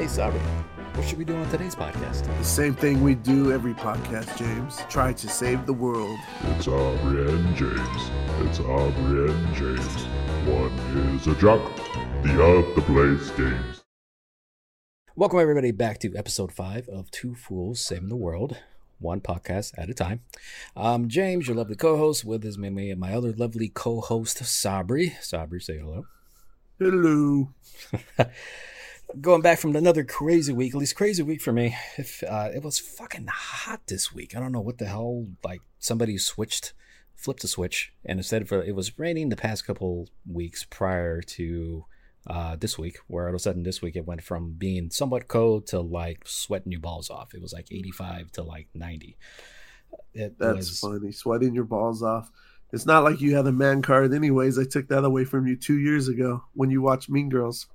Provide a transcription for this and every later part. Hey, Sabri, what should we do on today's podcast? The same thing we do every podcast, James. Try to save the world. It's Aubrey and James. It's Aubrey and James. One is a jock, the other plays games. Welcome, everybody, back to episode 5 of Two Fools Saving the World, one podcast at a time. I'm James, your lovely co-host, with his meme and my other lovely co-host, Sabri. Sabri, say hello. Hello. Going back from another crazy week, at least crazy week for me. It was fucking hot this week. I don't know what the hell, like somebody flipped a switch, and instead of it was raining the past couple weeks prior to this week, where all of a sudden this week it went from being somewhat cold to like sweating your balls off. It was like 85 to like 90. That's funny. Sweating your balls off. It's not like you had a man card anyways. I took that away from you 2 years ago when you watched Mean Girls.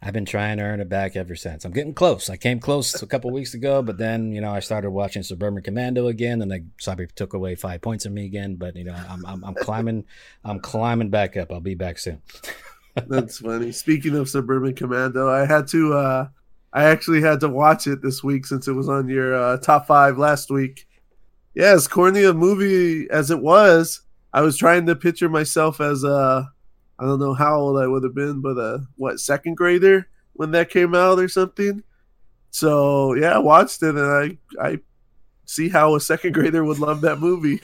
I've been trying to earn it back ever since. I'm getting close. I came close a couple weeks ago, but then, I started watching Suburban Commando again, and Sabi took away 5 points from me again, but I'm climbing back up. I'll be back soon. That's funny. Speaking of Suburban Commando, I actually had to watch it this week since it was on your top 5 last week. Yeah, as corny a movie as it was, I was trying to picture myself as I don't know how old I would have been, but second grader when that came out or something. So yeah, I watched it and I see how a second grader would love that movie.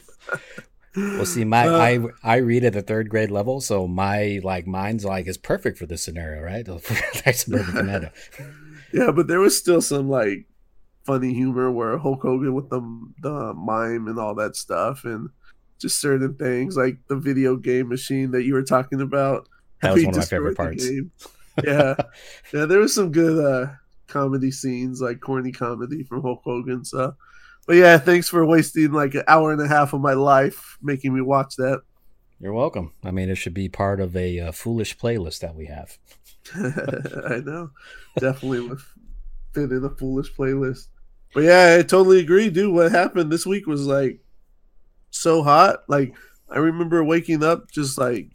Well, see, I read at the third grade level, so my mine's is perfect for this scenario, right? Yeah, but there was still some funny humor where Hulk Hogan with the mime and all that stuff, and just certain things like the video game machine that you were talking about. That was one of my favorite parts. Yeah, yeah, there was some good comedy scenes, like corny comedy from Hulk Hogan. So. But yeah, thanks for wasting an hour and a half of my life making me watch that. You're welcome. I mean, it should be part of a foolish playlist that we have. I know. Definitely would fit in a foolish playlist. But yeah, I totally agree, dude. What happened this week was so hot. I remember waking up just an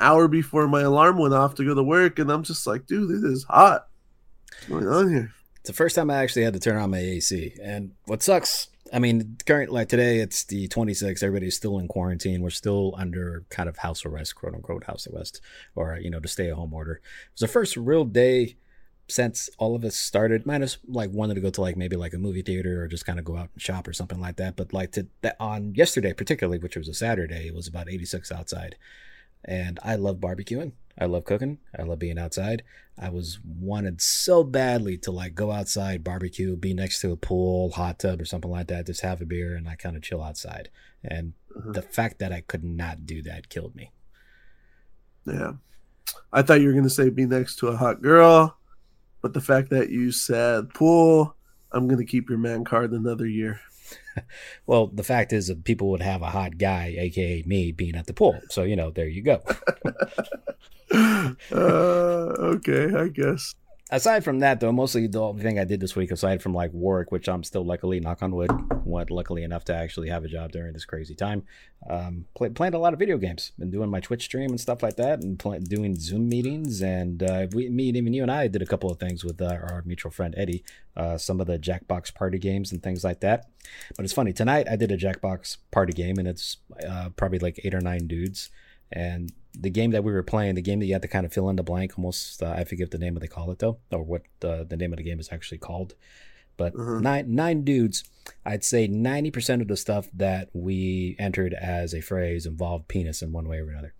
hour before my alarm went off to go to work, and I'm just like, dude, this is hot. What's going on here? It's the first time I actually had to turn on my AC. And what sucks, today it's the 26th. Everybody's still in quarantine. We're still under kind of house arrest, quote unquote house arrest, or, the stay-at-home order. It was the first real day since all of us started, minus wanted to go to maybe a movie theater or just kind of go out and shop or something like that. But on yesterday, particularly, which was a Saturday, it was about 86 outside. And I love barbecuing. I love cooking. I love being outside. I wanted so badly to go outside, barbecue, be next to a pool, hot tub or something like that, just have a beer and kind of chill outside. And the fact that I could not do that killed me. Yeah. I thought you were going to say be next to a hot girl, but the fact that you said pool, I'm going to keep your man card another year. Well, the fact is that people would have a hot guy, a.k.a. me, being at the pool. So, there you go. Okay, I guess. Aside from that, though, mostly the only thing I did this week, aside from work, which I'm still luckily, knock on wood, luckily enough to actually have a job during this crazy time, playing a lot of video games. Been doing my Twitch stream and stuff like that, and doing Zoom meetings. And you and I did a couple of things with our mutual friend Eddie, some of the Jackbox party games and things like that. But it's funny, tonight I did a Jackbox party game, and it's probably 8 or 9 dudes. And the game that we were playing, the game that you had to kind of fill in the blank, almost, I forget the name of the name of the game is actually called. But nine dudes, I'd say 90% of the stuff that we entered as a phrase involved penis in one way or another.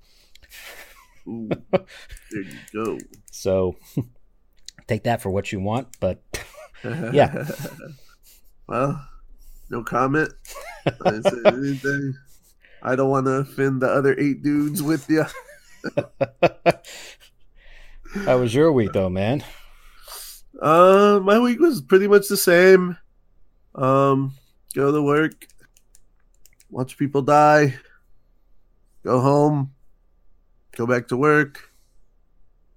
Ooh, there you go. So take that for what you want, but yeah. Well, no comment. I didn't say anything. I don't want to offend the other 8 dudes with you. How was your week, though, man? My week was pretty much the same. Go to work, watch people die, go home, go back to work,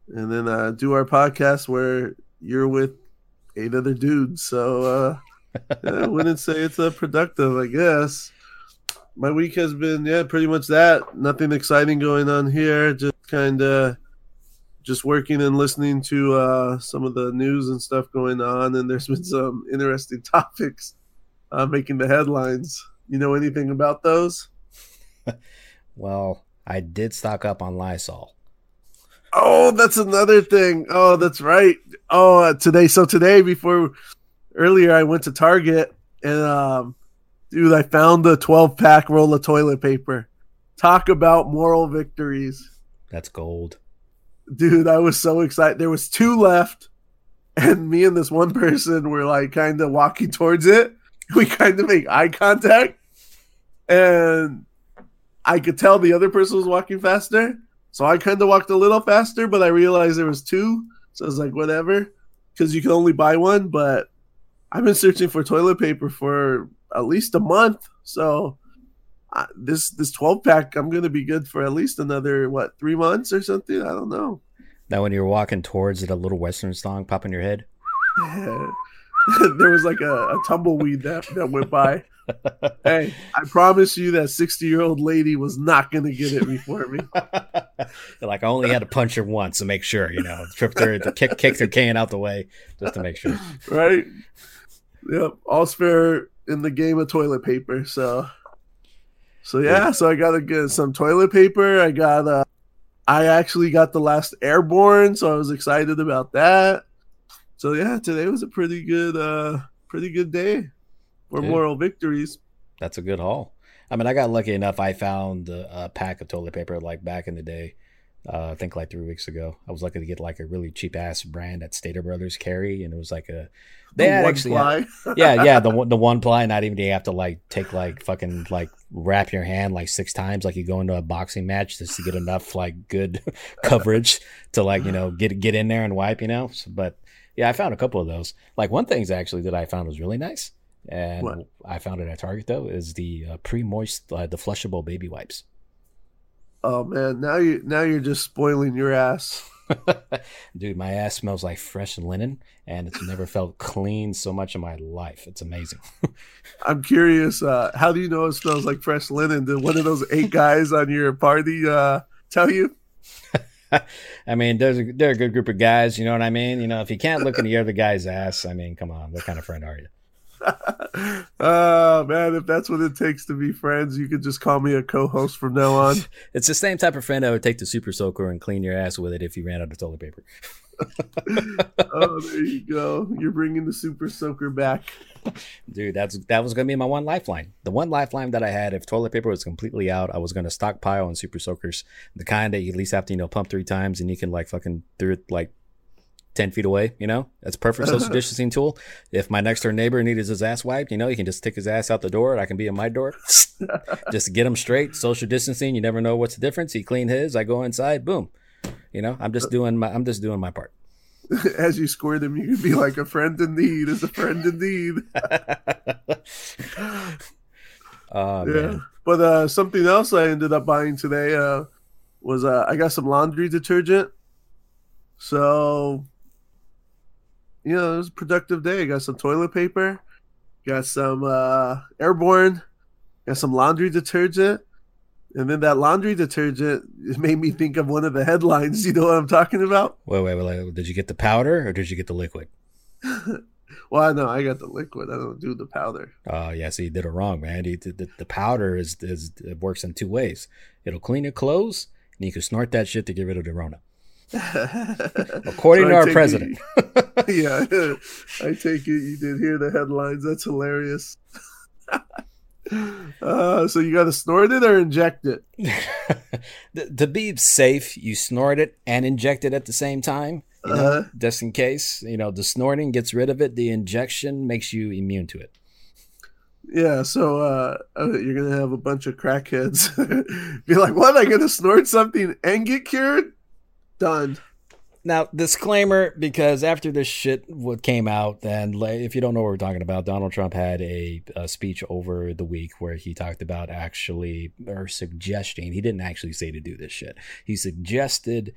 and then do our podcast where you're with 8 other dudes. So I wouldn't say it's productive, I guess. My week has been, pretty much that. Nothing exciting going on here. Just kind of just working and listening to some of the news and stuff going on, and there's been some interesting topics making the headlines. You know anything about those? Well, I did stock up on Lysol. Oh, that's another thing. Oh, that's right. Oh, today. So today, earlier, I went to Target and, dude, I found a 12-pack roll of toilet paper. Talk about moral victories. That's gold. Dude, I was so excited. There was two left, and me and this one person were like kind of walking towards it. We kind of make eye contact, and I could tell the other person was walking faster. So I kind of walked a little faster, but I realized there was two. So I was like, whatever, because you can only buy one. But I've been searching for toilet paper for at least a month. So this 12-pack, I'm going to be good for at least another, 3 months or something? I don't know. Now, when you're walking towards it, a little Western song pop in your head? Yeah. There was like a tumbleweed that went by. Hey, I promise you that 60-year-old lady was not going to get it before me. Like, I only had to punch her once to make sure, tripped her, to kick her can out the way just to make sure. Right? Yep. All spare in the game of toilet paper. So yeah. So I got some toilet paper. I actually got the last Airborne, so I was excited about that. So yeah, today was a pretty good day. Or moral victories. That's a good haul. I mean, I got lucky enough. I found a pack of toilet paper like back in the day. I think like 3 weeks ago. I was lucky to get like a really cheap ass brand at Stater Brothers Carry, and it was like one ply. The one ply. Not even do you have to like take like fucking like wrap your hand like six times like you go into a boxing match just to get enough like good coverage to like get in there and wipe. So, but yeah, I found a couple of those. Like one thing's actually that I found was really nice. And what? I found it at Target, though, is the pre-moist, the flushable baby wipes. Oh, man. Now you're just spoiling your ass. Dude, my ass smells like fresh linen, and it's never felt clean so much in my life. It's amazing. I'm curious. How do you know it smells like fresh linen? Did one of those 8 guys on your party tell you? I mean, they're a good group of guys. You know what I mean? If you can't look at the other guy's ass, I mean, come on. What kind of friend are you? Oh, man, if that's what it takes to be friends, you could just call me a co-host from now on. It's the same type of friend I would take the super soaker and clean your ass with it if you ran out of toilet paper. Oh, there you go. You're bringing the super soaker back. Dude, that was going to be my one lifeline. The one lifeline that I had, if toilet paper was completely out, I was going to stockpile on super soakers. The kind that you at least have to, pump 3 times and you can like fucking through it like 10 feet away, that's perfect social distancing tool. If my next door neighbor needed his ass wiped, he can just stick his ass out the door and I can be in my door. Just get him straight. Social distancing. You never know what's the difference. He cleaned his, I go inside, boom. I'm just doing my part. As you score them, you can be like a friend in need is a friend in need. Man. But something else I ended up buying today was I got some laundry detergent. So, it was a productive day. I got some toilet paper, got some Airborne, got some laundry detergent. And then that laundry detergent, it made me think of one of the headlines. You know what I'm talking about? Wait, did you get the powder or did you get the liquid? Well, no, I got the liquid. I don't do the powder. Oh, yeah. So you did it wrong, man. The powder it works in 2 ways. It'll clean your clothes and you can snort that shit to get rid of the Rona. According to our president. I take it you did hear the headlines. That's hilarious. So you got to snort it or inject it? To be safe, you snort it and inject it at the same time, just in case. The snorting gets rid of it. The injection makes you immune to it. Yeah, so you're going to have a bunch of crackheads. Be like, what? I got to snort something and get cured? Done. Now, disclaimer, because after this shit came out, and if you don't know what we're talking about, Donald Trump had a speech over the week where he talked about suggesting, he didn't actually say to do this shit. He suggested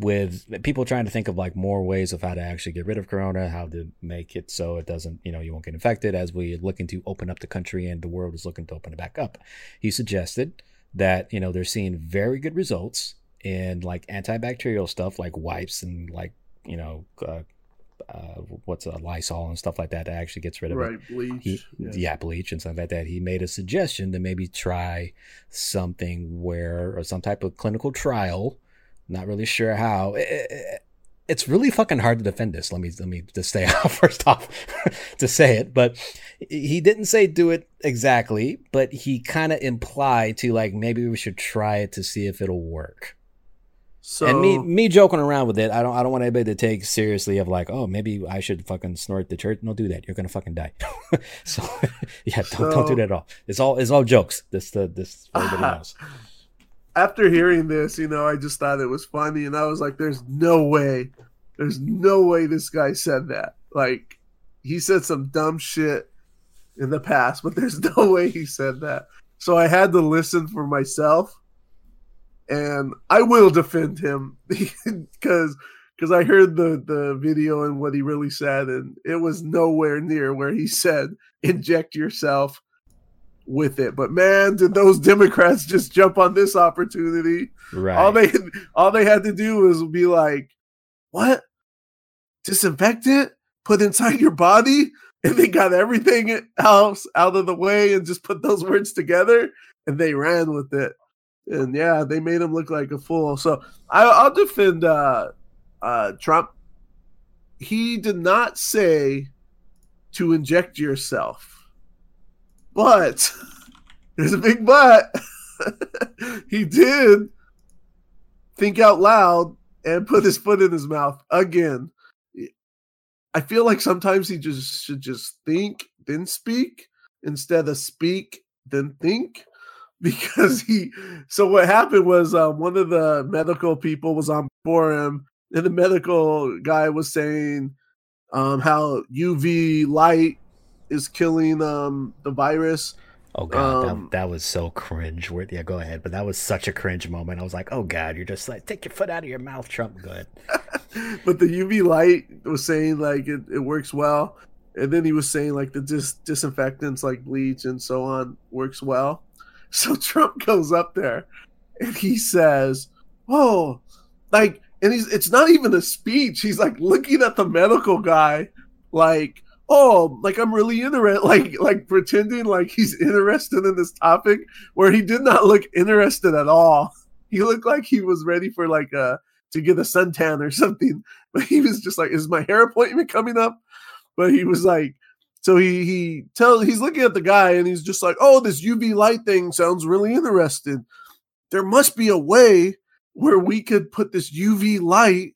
with people trying to think of like more ways of how to actually get rid of Corona, how to make it so it doesn't, you won't get infected as we're looking to open up the country and the world is looking to open it back up. He suggested that, they're seeing very good results in like antibacterial stuff like wipes and like, you know, Lysol and stuff like that, that actually gets rid of it. Bleach. Bleach and stuff like that. He made a suggestion to maybe try something where, or some type of clinical trial. Not really sure how. It's really fucking hard to defend this. Let me just say first off to say it, but he didn't say do it exactly, but he kind of implied to like, maybe we should try it to see if it'll work. So, and me joking around with it, I don't want anybody to take seriously of like, oh, maybe I should fucking snort the church. No, do that. You're gonna fucking die. So yeah, don't do that at all. It's all jokes. This for everybody else. After hearing this, you know, I just thought it was funny, and I was like, there's no way this guy said that. Like, he said some dumb shit in the past, but there's no way he said that. So I had to listen for myself, and I will defend him because I heard the video and what he really said, and it was nowhere near where he said, inject yourself with it. But man, did those Democrats just jump on this opportunity? Right. All they had to do was be like, what? Disinfectant? Put inside your body? And they got everything else out of the way and just put those words together, and they ran with it. And yeah, they made him look like a fool. So I'll defend Trump. He did not say to inject yourself. But there's a big but. He did think out loud and put his foot in his mouth again. I feel like sometimes he just should just think, then speak, instead of speak, then think. Because so what happened was one of the medical people was on for him, and the medical guy was saying how UV light is killing the virus. Oh god, that was so cringe. Yeah, go ahead. But that was such a cringe moment. I was like, oh god, you're just like, take your foot out of your mouth, Trump. Go ahead. But the UV light was saying like it works well, and then he was saying like the disinfectants like bleach and so on works well. So Trump goes up there and he says, oh, like, and it's not even a speech. He's like looking at the medical guy like, oh, like I'm really interested, like pretending like he's interested in this topic, where he did not look interested at all. He looked like he was ready for like to get a suntan or something, but he was just like, is my hair appointment coming up? But he was like, so he's looking at the guy and he's just like, oh, this UV light thing sounds really interesting. There must be a way where we could put this UV light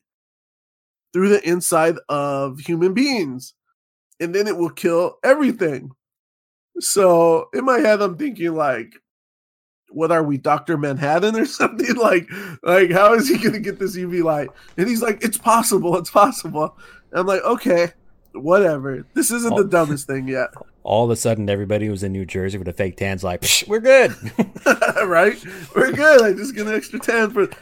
through the inside of human beings, and then it will kill everything. So in my head, I'm thinking like, what are we, Dr. Manhattan or something? Like how is he going to get this UV light? And he's like, it's possible. It's possible. And I'm like, okay, whatever. This isn't the dumbest thing yet. All of a sudden, everybody who's in New Jersey with a fake tan's like, we're good. Right? We're good. I just get an extra tan. But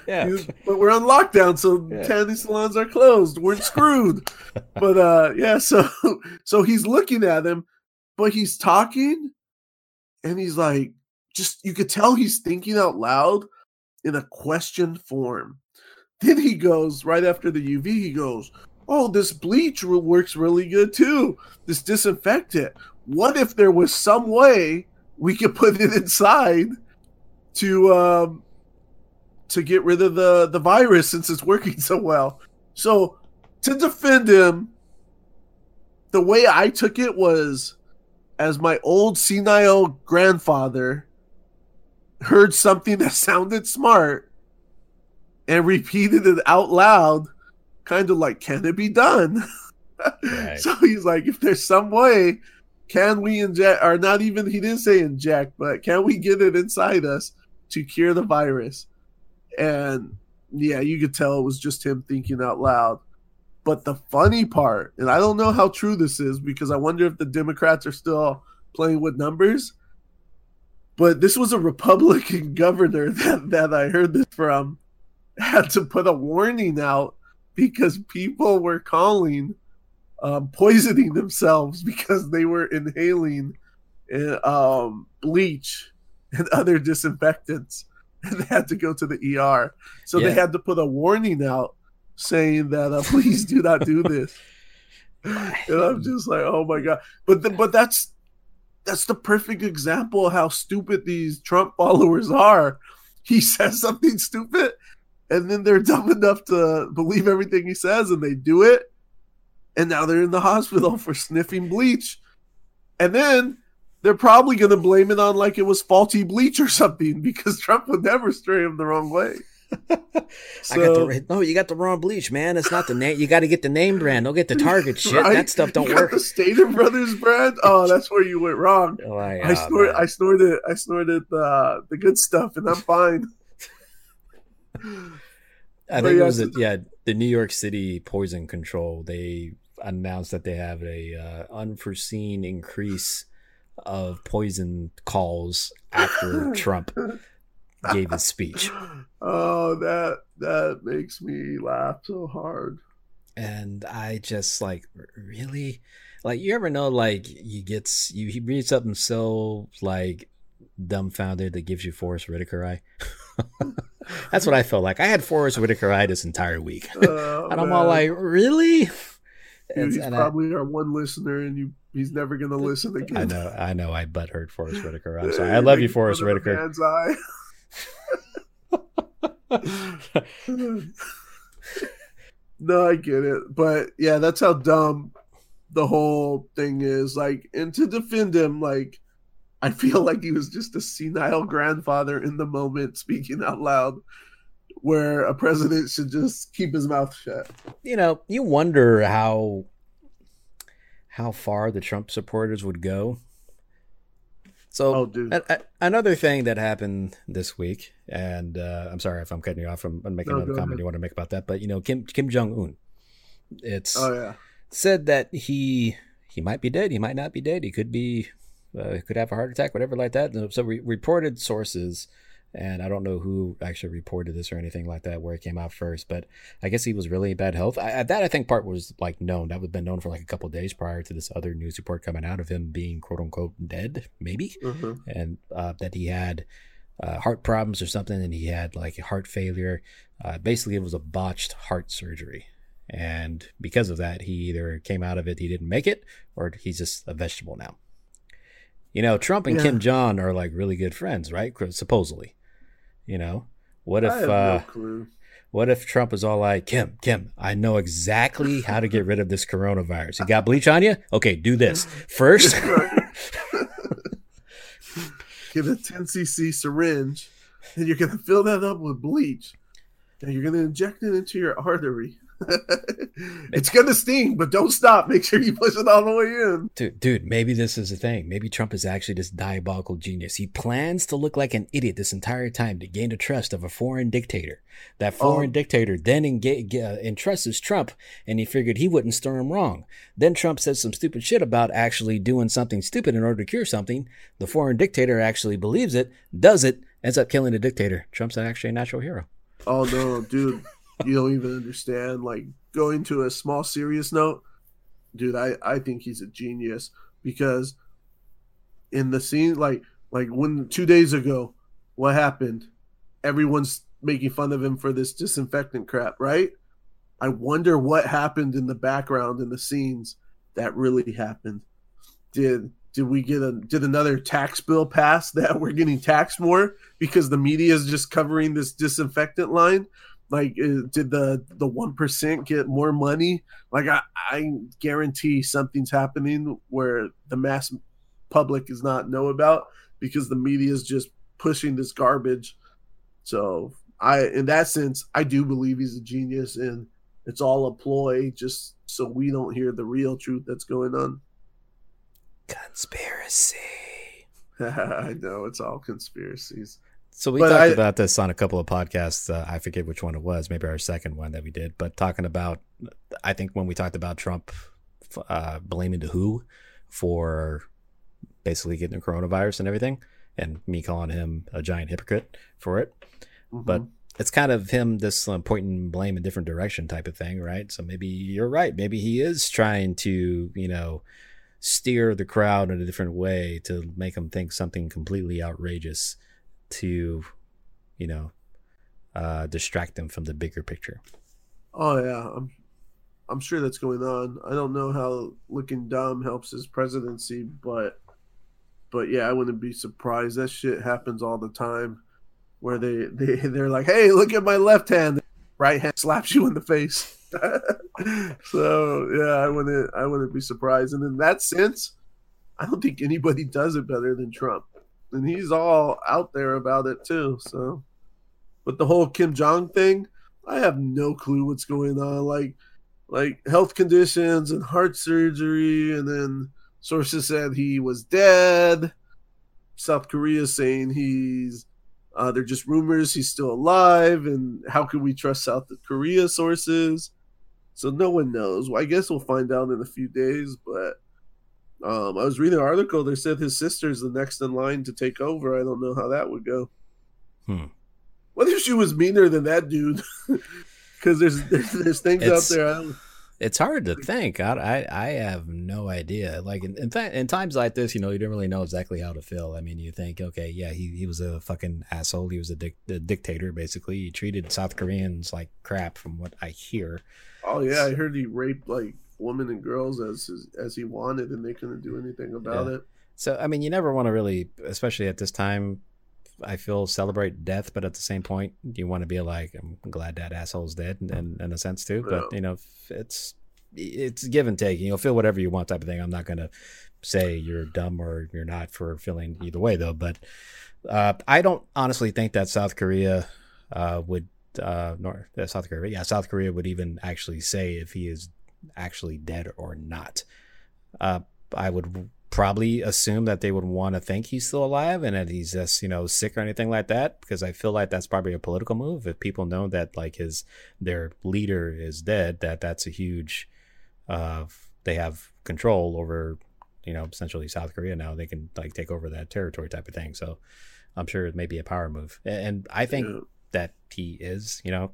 we're on lockdown, so tanning salons are closed. We're screwed. But so he's looking at him, but he's talking, and he's like, just, you could tell he's thinking out loud in a question form. Then he goes, right after the UV, he goes, oh, this bleach works really good too. This disinfectant. What if there was some way we could put it inside to get rid of the virus, since it's working so well? So to defend him, the way I took it was, as my old senile grandfather heard something that sounded smart and repeated it out loud, kind of like, can it be done? Right. So he's like, if there's some way, can we inject, or not even, he didn't say inject, but can we get it inside us to cure the virus? And yeah, you could tell it was just him thinking out loud. But the funny part, and I don't know how true this is, because I wonder if the Democrats are still playing with numbers, but this was a Republican governor that I heard this from, had to put a warning out because people were calling poisoning themselves because they were inhaling bleach and other disinfectants. and they had to go to the ER. So they had to put a warning out saying that please do not do this. And I'm just like, oh my God. But that's the perfect example of how stupid these Trump followers are. He says something stupid, and then they're dumb enough to believe everything he says, and they do it. And now they're in the hospital for sniffing bleach. And then they're probably going to blame it on like it was faulty bleach or something, because Trump would never stray him the wrong way. You got the wrong bleach, man. It's not the name. You got to get the name brand. Don't get the Target shit. Right? That stuff don't work. The Stater Brothers brand. Oh, that's where you went wrong. Oh, yeah, I snorted the good stuff, and I'm fine. I think it was the New York City Poison Control. They announced that they have a unforeseen increase of poison calls after Trump gave his speech. Oh, that makes me laugh so hard. And I just like, really? Like, you ever know, like, he reads something so like dumbfounded that gives you Forrest Whitaker eye? That's what I felt like. I had Forrest Whitaker eye this entire week. And I'm all like, really? Dude, he's probably our one listener, and he's never going to listen again. I know. I butthurt Forrest Whitaker. I'm sorry. I love you, Forrest Whitaker. No, I get it, but yeah, that's how dumb the whole thing is. Like, and to defend him, like, I feel like he was just a senile grandfather in the moment, speaking out loud, where a president should just keep his mouth shut. You know, you wonder how far the Trump supporters would go. So another thing that happened this week, and I'm sorry if I'm cutting you off from making another comment ahead. You want to make about that, but you know, Kim Jong Un, it's said that he might be dead, he might not be dead, he could be, he could have a heart attack, whatever like that. So reported sources, and I don't know who actually reported this or anything like that, where it came out first, but I guess he was really in bad health. I think part was like known. That would have been known for like a couple of days prior to this other news report coming out of him being quote unquote dead, maybe. Mm-hmm. And that he had heart problems or something, and he had like heart failure. Basically, it was a botched heart surgery. And because of that, he either came out of it, he didn't make it, or he's just a vegetable now. You know, Trump and Kim Jong are like really good friends, right? Supposedly. You know, what if Trump is all like, Kim, I know exactly how to get rid of this coronavirus. You got bleach on you? Okay, do this first. Give a 10cc syringe, and you're going to fill that up with bleach, and you're going to inject it into your artery. It's going to sting, but don't stop. Make sure you push it all the way in. Dude, maybe this is the thing. Maybe Trump is actually this diabolical genius. He plans to look like an idiot this entire time to gain the trust of a foreign dictator. That foreign dictator then entrusts Trump, and he figured he wouldn't stir him wrong. Then Trump says some stupid shit about actually doing something stupid in order to cure something. The foreign dictator actually believes it, does it, ends up killing the dictator. Trump's actually a natural hero. Oh, no, dude. You don't even understand. Like, going to a small serious note, dude, I think he's a genius, because in the scene, like when 2 days ago, what happened? Everyone's making fun of him for this disinfectant crap, right? I wonder what happened in the background in the scenes that really happened. Did we get did another tax bill pass that we're getting taxed more because the media is just covering this disinfectant line? Like, did the 1% get more money? Like, I guarantee something's happening where the mass public is not know about, because the media is just pushing this garbage. So in that sense, I do believe he's a genius, and it's all a ploy just so we don't hear the real truth that's going on. Conspiracy. I know, it's all conspiracies. So we talked about this on a couple of podcasts. I forget which one it was, maybe our second one that we did, but talking about, I think when we talked about Trump blaming the WHO for basically getting the coronavirus and everything, and me calling him a giant hypocrite for it. Mm-hmm. But it's kind of him, this pointing blame in different direction type of thing, right? So maybe you're right. Maybe he is trying to, you know, steer the crowd in a different way to make them think something completely outrageous, to you know, distract them from the bigger picture. Oh yeah, I'm sure that's going on. I don't know how looking dumb helps his presidency, but yeah, I wouldn't be surprised. That shit happens all the time, where they're like, hey, look at my left hand, right hand slaps you in the face. So yeah, I wouldn't be surprised. And in that sense, I don't think anybody does it better than Trump, and he's all out there about it too. So, but the whole Kim Jong thing, I have no clue what's going on. Like health conditions and heart surgery, and then sources said he was dead. South Korea saying he's they're just rumors. He's still alive, and how can we trust South Korea sources? So no one knows. Well, I guess we'll find out in a few days. But I was reading an article. They said his sister's the next in line to take over. I don't know how that would go. Whether she was meaner than that dude, because there's things out there. It's hard to think. I have no idea. Like in times like this, you know, you don't really know exactly how to feel. I mean, you think, okay, yeah, he was a fucking asshole. He was a dictator, basically. He treated South Koreans like crap, from what I hear. Oh yeah, I heard he raped like women and girls as he wanted, and they couldn't do anything about it. So I mean, you never want to really, especially at this time, I feel, celebrate death, but at the same point, you want to be like, I'm glad that asshole's dead, and in a sense too. But you know, it's give and take. You'll feel whatever you want, type of thing. I'm not gonna say you're dumb or you're not for feeling either way, though. But I don't honestly think that South Korea South Korea would even actually say if he is actually dead or not. I would probably assume that they would want to think he's still alive and that he's just, you know, sick or anything like that, because I feel like that's probably a political move. If people know that like their leader is dead, that's a huge they have control over, you know, essentially South Korea now. They can like take over that territory, type of thing. So I'm sure it may be a power move, and I think that he is, you know,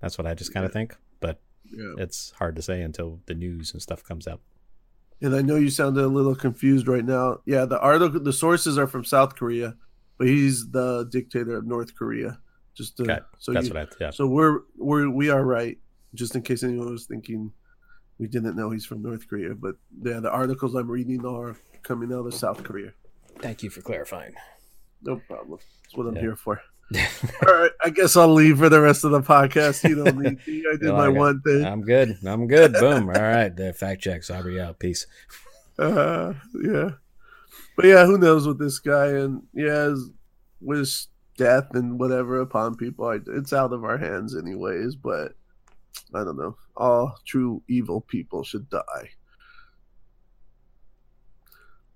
that's what I just kind of think. But it's hard to say until the news and stuff comes out. And I know you sounded a little confused right now. Yeah, the article, the sources are from South Korea, but he's the dictator of North Korea. Just to, okay. So that's what I. Yeah. So we are right. Just in case anyone was thinking we didn't know he's from North Korea, but yeah, the articles I'm reading are coming out of South Korea. Thank you for clarifying. No problem. That's what I'm here for. All right, I guess I'll leave for the rest of the podcast. You don't need me. I did my one thing. I'm good. Boom. All right, the fact check. Aubrey out. Peace. Yeah, but yeah, who knows with this guy? And yeah, wish death and whatever upon people. It's out of our hands, anyways. But I don't know. All true evil people should die.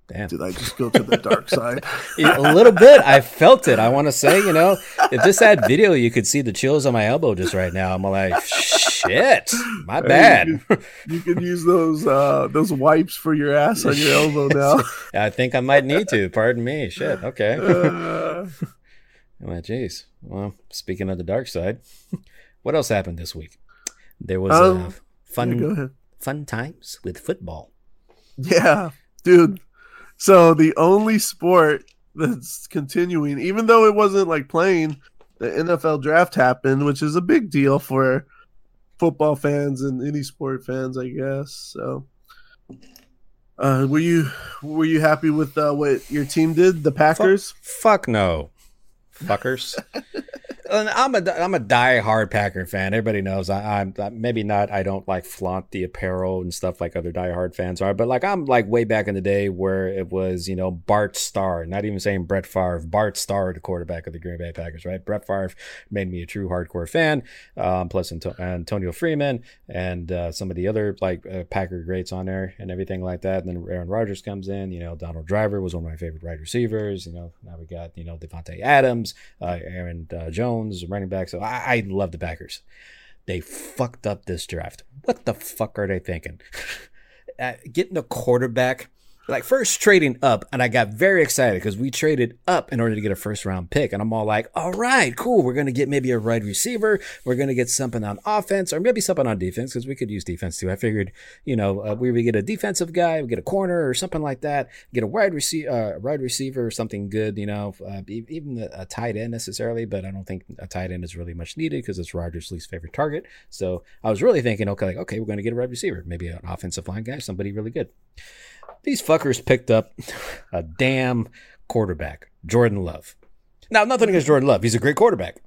Damn. Did I just go to the dark side? A little bit. I felt it. I want to say, you know, if this had video, you could see the chills on my elbow just right now. I'm like, shit, my bad. You can use those wipes for your ass on your elbow now. I think I might need to. Pardon me. Shit. Okay. I'm like, geez. Well, speaking of the dark side, what else happened this week? There was fun times with football. Yeah, dude. So the only sport that's continuing, even though it wasn't like playing, the NFL draft happened, which is a big deal for football fans and any sport fans, I guess. So, were you happy with what your team did, the Packers? Fuck no, fuckers. I'm a diehard Packer fan. Everybody knows I'm maybe not. I don't like flaunt the apparel and stuff like other diehard fans are, but like I'm like way back in the day where it was, you know, Bart Starr, not even saying Brett Favre, Bart Starr, the quarterback of the Green Bay Packers, right? Brett Favre made me a true hardcore fan, plus Antonio Freeman and some of the other like Packer greats on there and everything like that. And then Aaron Rodgers comes in, you know, Donald Driver was one of my favorite wide receivers. You know, now we got, you know, Devontae Adams, Aaron Jones, running back. So I love the Packers. They fucked up this draft. What the fuck are they thinking? Getting a quarterback like first trading up, and I got very excited because we traded up in order to get a first round pick. And I'm all like, all right, cool. We're going to get maybe a wide receiver. We're going to get something on offense or maybe something on defense because we could use defense too. I figured, you know, we would get a defensive guy, we get a corner or something like that, get a wide receiver or something good, you know, even a tight end necessarily. But I don't think a tight end is really much needed because it's Rodgers' least favorite target. So I was really thinking, okay, we're going to get a wide receiver, maybe an offensive line guy, somebody really good. These fuckers picked up a damn quarterback, Jordan Love. Now, nothing against Jordan Love. He's a great quarterback.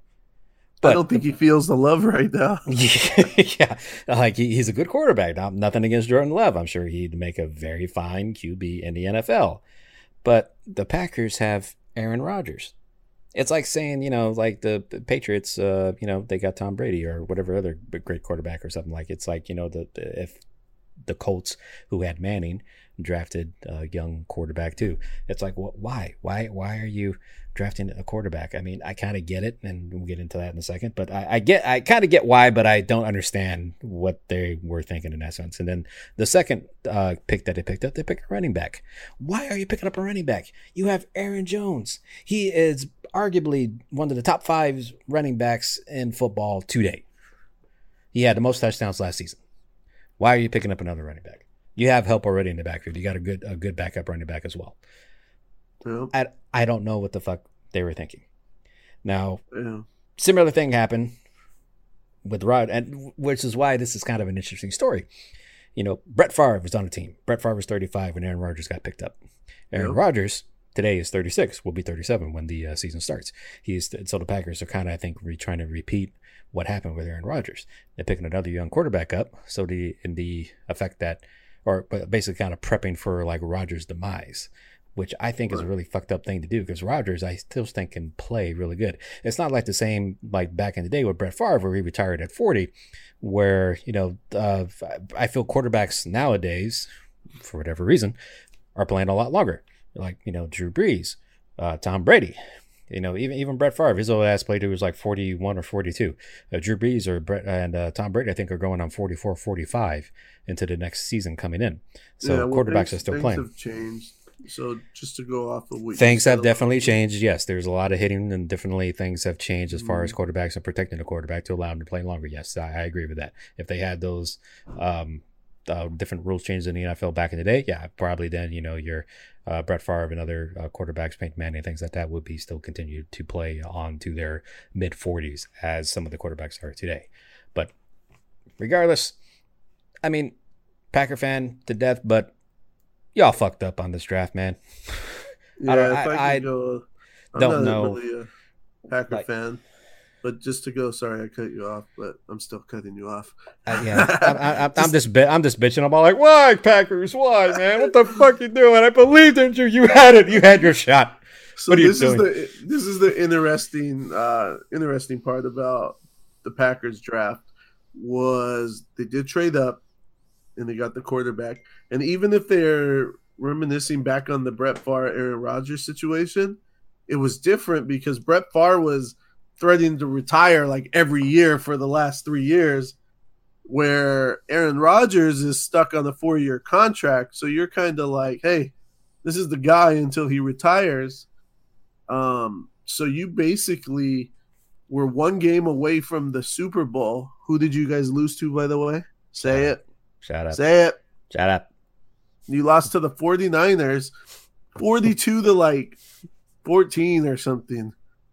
But I don't think he feels the love right now. Yeah. Like he's a good quarterback. Now, nothing against Jordan Love. I'm sure he'd make a very fine QB in the NFL. But the Packers have Aaron Rodgers. It's like saying, you know, like the Patriots, you know, they got Tom Brady or whatever other great quarterback or something. Like it's like, you know, if the Colts, who had Manning, drafted a young quarterback too. It's like, well, why are you drafting a quarterback? I mean, I kind of get it, and we'll get into that in a second. But I kind of get why, but I don't understand what they were thinking in that sense. And then the second pick that they picked up, they picked a running back. Why are you picking up a running back? You have Aaron Jones. He is arguably one of the top 5 running backs in football today. He had the most touchdowns last season. Why are you picking up another running back? You have help already in the backfield. You got a good backup running back as well. Yeah. I don't know what the fuck they were thinking. Now, yeah. Similar thing happened with Rod, and which is why this is kind of an interesting story. You know, Brett Favre was on a team. Brett Favre was 35 when Aaron Rodgers got picked up. Aaron Rodgers today is 36. Will be 37 when the season starts. So the Packers are kind of, I think, trying to repeat what happened with Aaron Rodgers. They're picking another young quarterback up. So in the effect that. Or basically kind of prepping for like Rodgers' demise, which I think is a really fucked up thing to do because Rodgers, I still think, can play really good. It's not like the same like back in the day with Brett Favre where he retired at 40, where, you know, I feel quarterbacks nowadays, for whatever reason, are playing a lot longer. Like, you know, Drew Brees, Tom Brady. You know, even Brett Favre, his old ass played, he was like 41 or 42. Drew Brees or Brett and Tom Brady, I think, are going on 44, 45 into the next season coming in. So yeah, quarterbacks are still playing. Things have changed. So just to go off of what things have definitely changed. Yes, there's a lot of hitting and definitely things have changed as far as quarterbacks and protecting the quarterback to allow him to play longer. Yes, I agree with that. If they had those different rules changes in the NFL back in the day, yeah, probably then, you know, your Brett Favre and other quarterbacks, Peyton Manning, things like that would be still continued to play on to their mid-40s as some of the quarterbacks are today. But regardless, I mean, Packer fan to death, but y'all fucked up on this draft, man. Yeah, I don't know. Really a Packer fan. But just to go, sorry I cut you off, but I'm still cutting you off. I'm just bitching. I'm all like, why, Packers? Why, man? What the fuck you doing? I believed in you. You had it. You had your shot. So what are you doing? This is the interesting part about the Packers draft was they did trade up and they got the quarterback. And even if they're reminiscing back on the Brett Favre, Aaron Rodgers situation, it was different because Brett Favre was threatening to retire like every year for the last 3 years, where Aaron Rodgers is stuck on a 4-year contract. So you're kind of like, hey, this is the guy until he retires. So you basically were one game away from the Super Bowl. Who did you guys lose to, by the way? Say it. Shut up. Say it. Shut up. You lost to the 49ers, 42 to like 14 or something.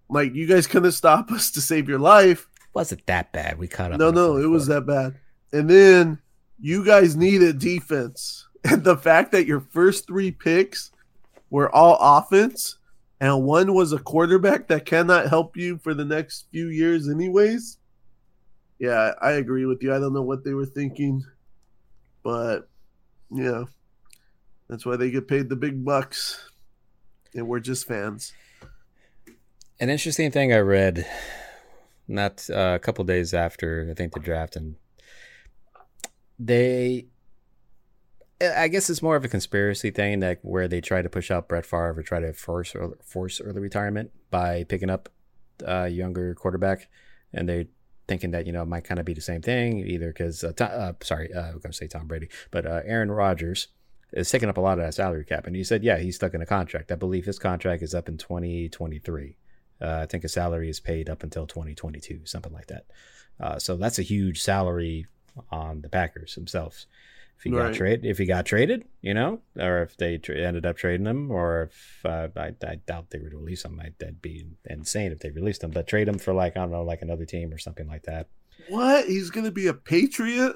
Like, you guys couldn't stop us to save your life. Wasn't that bad. We caught up. No, it was that bad. And then you guys needed defense. And the fact that your first 3 picks were all offense and one was a quarterback that cannot help you for the next few years anyways. Yeah, I agree with you. I don't know what they were thinking. But, you know, that's why they get paid the big bucks. And we're just fans. An interesting thing I read not a couple days after, I think, the draft, and I guess it's more of a conspiracy thing, like where they try to push out Brett Favre or try to force early retirement by picking up a younger quarterback, and they thinking that, you know, it might kind of be the same thing either because Aaron Rodgers It's taking up a lot of that salary cap. And you said, yeah, he's stuck in a contract. I believe his contract is up in 2023. I think his salary is paid up until 2022, something like that. So that's a huge salary on the Packers themselves. If he got traded, you know, or if they ended up trading him, or if I doubt they would release him. That'd be insane if they released him, but trade him for like, I don't know, like another team or something like that. What? He's going to be a Patriot?